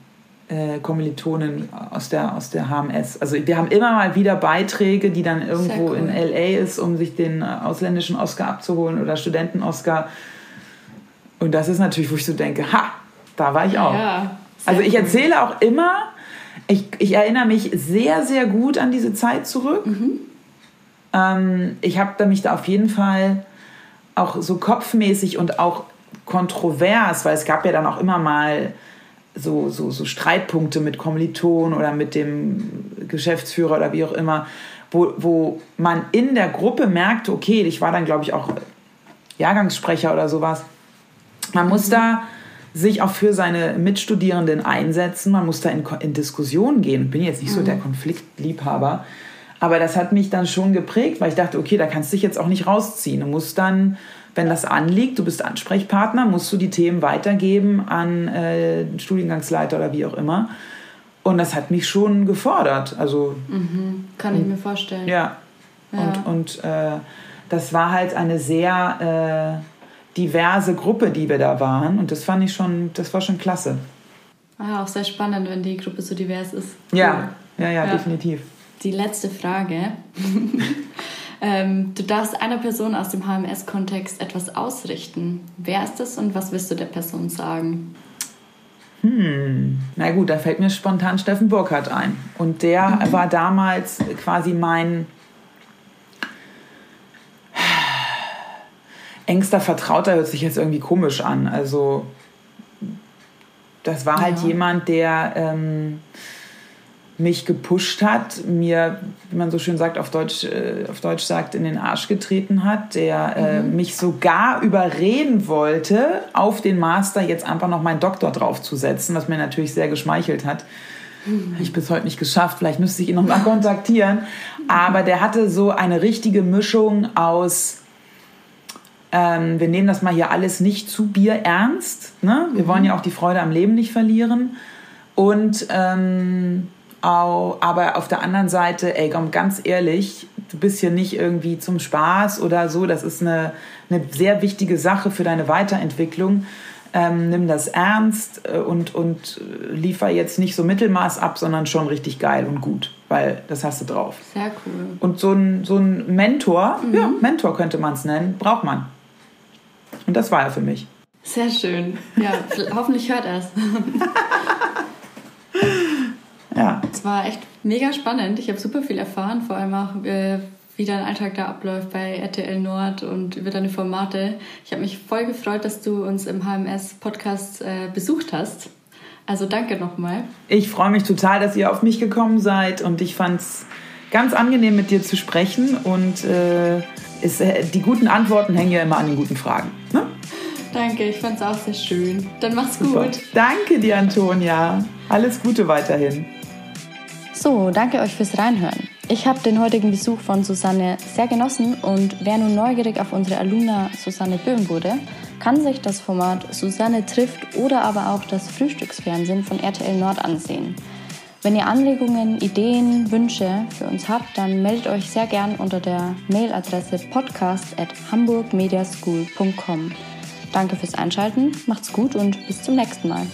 äh, Kommilitonin aus der, aus der H M S. Also wir haben immer mal wieder Beiträge, die dann irgendwo cool. in L A ist, um sich den ausländischen Oscar abzuholen oder Studenten-Oscar. Und das ist natürlich, wo ich so denke, ha, da war ich auch. Ja, also ich erzähle cool. auch immer, ich, ich erinnere mich sehr, sehr gut an diese Zeit zurück. Mhm. Ähm, ich habe mich da auf jeden Fall auch so kopfmäßig und auch kontrovers, weil es gab ja dann auch immer mal so, so, so Streitpunkte mit Kommilitonen oder mit dem Geschäftsführer oder wie auch immer, wo, wo man in der Gruppe merkte, okay, ich war dann, glaube ich, auch Jahrgangssprecher oder sowas. Man muss da sich auch für seine Mitstudierenden einsetzen, man muss da in, in Diskussionen gehen. Ich bin jetzt nicht so der Konfliktliebhaber, aber das hat mich dann schon geprägt, weil ich dachte, okay, da kannst du dich jetzt auch nicht rausziehen. Du musst dann, wenn das anliegt, du bist Ansprechpartner, musst du die Themen weitergeben an äh, den Studiengangsleiter oder wie auch immer. Und das hat mich schon gefordert. Also, mhm, kann ich mir vorstellen. Ja, ja. Und, und äh, das war halt eine sehr äh, diverse Gruppe, die wir da waren. Und das fand ich schon, das war schon klasse. Ah, auch sehr spannend, wenn die Gruppe so divers ist. Cool. Ja, ja, ja, ja, definitiv. Die letzte Frage. ähm, du darfst einer Person aus dem H M S-Kontext etwas ausrichten. Wer ist das und was willst du der Person sagen? Hm, na gut, da fällt mir spontan Steffen Burkhardt ein. Und der mhm. war damals quasi mein engster Vertrauter, hört sich jetzt irgendwie komisch an. Also das war halt ja. jemand, der... Ähm, mich gepusht hat, mir, wie man so schön sagt, auf Deutsch, äh, auf Deutsch sagt, in den Arsch getreten hat, der äh, mhm. mich sogar überreden wollte, auf den Master jetzt einfach noch meinen Doktor draufzusetzen, was mir natürlich sehr geschmeichelt hat. Mhm. Ich habe es heute nicht geschafft, vielleicht müsste ich ihn noch mal kontaktieren. Mhm. Aber der hatte so eine richtige Mischung aus, ähm, wir nehmen das mal hier alles nicht zu bierernst, ne? Wir mhm. wollen ja auch die Freude am Leben nicht verlieren. Und ähm, aber auf der anderen Seite, ey, komm, ganz ehrlich, du bist hier nicht irgendwie zum Spaß oder so. Das ist eine, eine sehr wichtige Sache für deine Weiterentwicklung. Ähm, nimm das ernst und, und liefer jetzt nicht so Mittelmaß ab, sondern schon richtig geil und gut, weil das hast du drauf. Sehr cool. Und so ein, so ein Mentor, mhm. ja, Mentor könnte man es nennen, braucht man. Und das war er für mich. Sehr schön. Ja, hoffentlich hört er es. Ja. Es war echt mega spannend. Ich habe super viel erfahren, vor allem auch, äh, wie dein Alltag da abläuft bei R T L Nord und über deine Formate. Ich habe mich voll gefreut, dass du uns im H M S-Podcast äh, besucht hast. Also danke nochmal. Ich freue mich total, dass ihr auf mich gekommen seid und ich fand es ganz angenehm, mit dir zu sprechen. Und äh, es, äh, die guten Antworten hängen ja immer an den guten Fragen. Ne? Danke, ich fand es auch sehr schön. Dann mach's super. Gut. Danke dir, Antonia. Alles Gute weiterhin. So, danke euch fürs Reinhören. Ich habe den heutigen Besuch von Susanne sehr genossen und wer nun neugierig auf unsere Alumna Susanne Böhm wurde, kann sich das Format Susanne trifft oder aber auch das Frühstücksfernsehen von R T L Nord ansehen. Wenn ihr Anregungen, Ideen, Wünsche für uns habt, dann meldet euch sehr gern unter der Mailadresse podcast at hamburg media school dot com. Danke fürs Einschalten, macht's gut und bis zum nächsten Mal.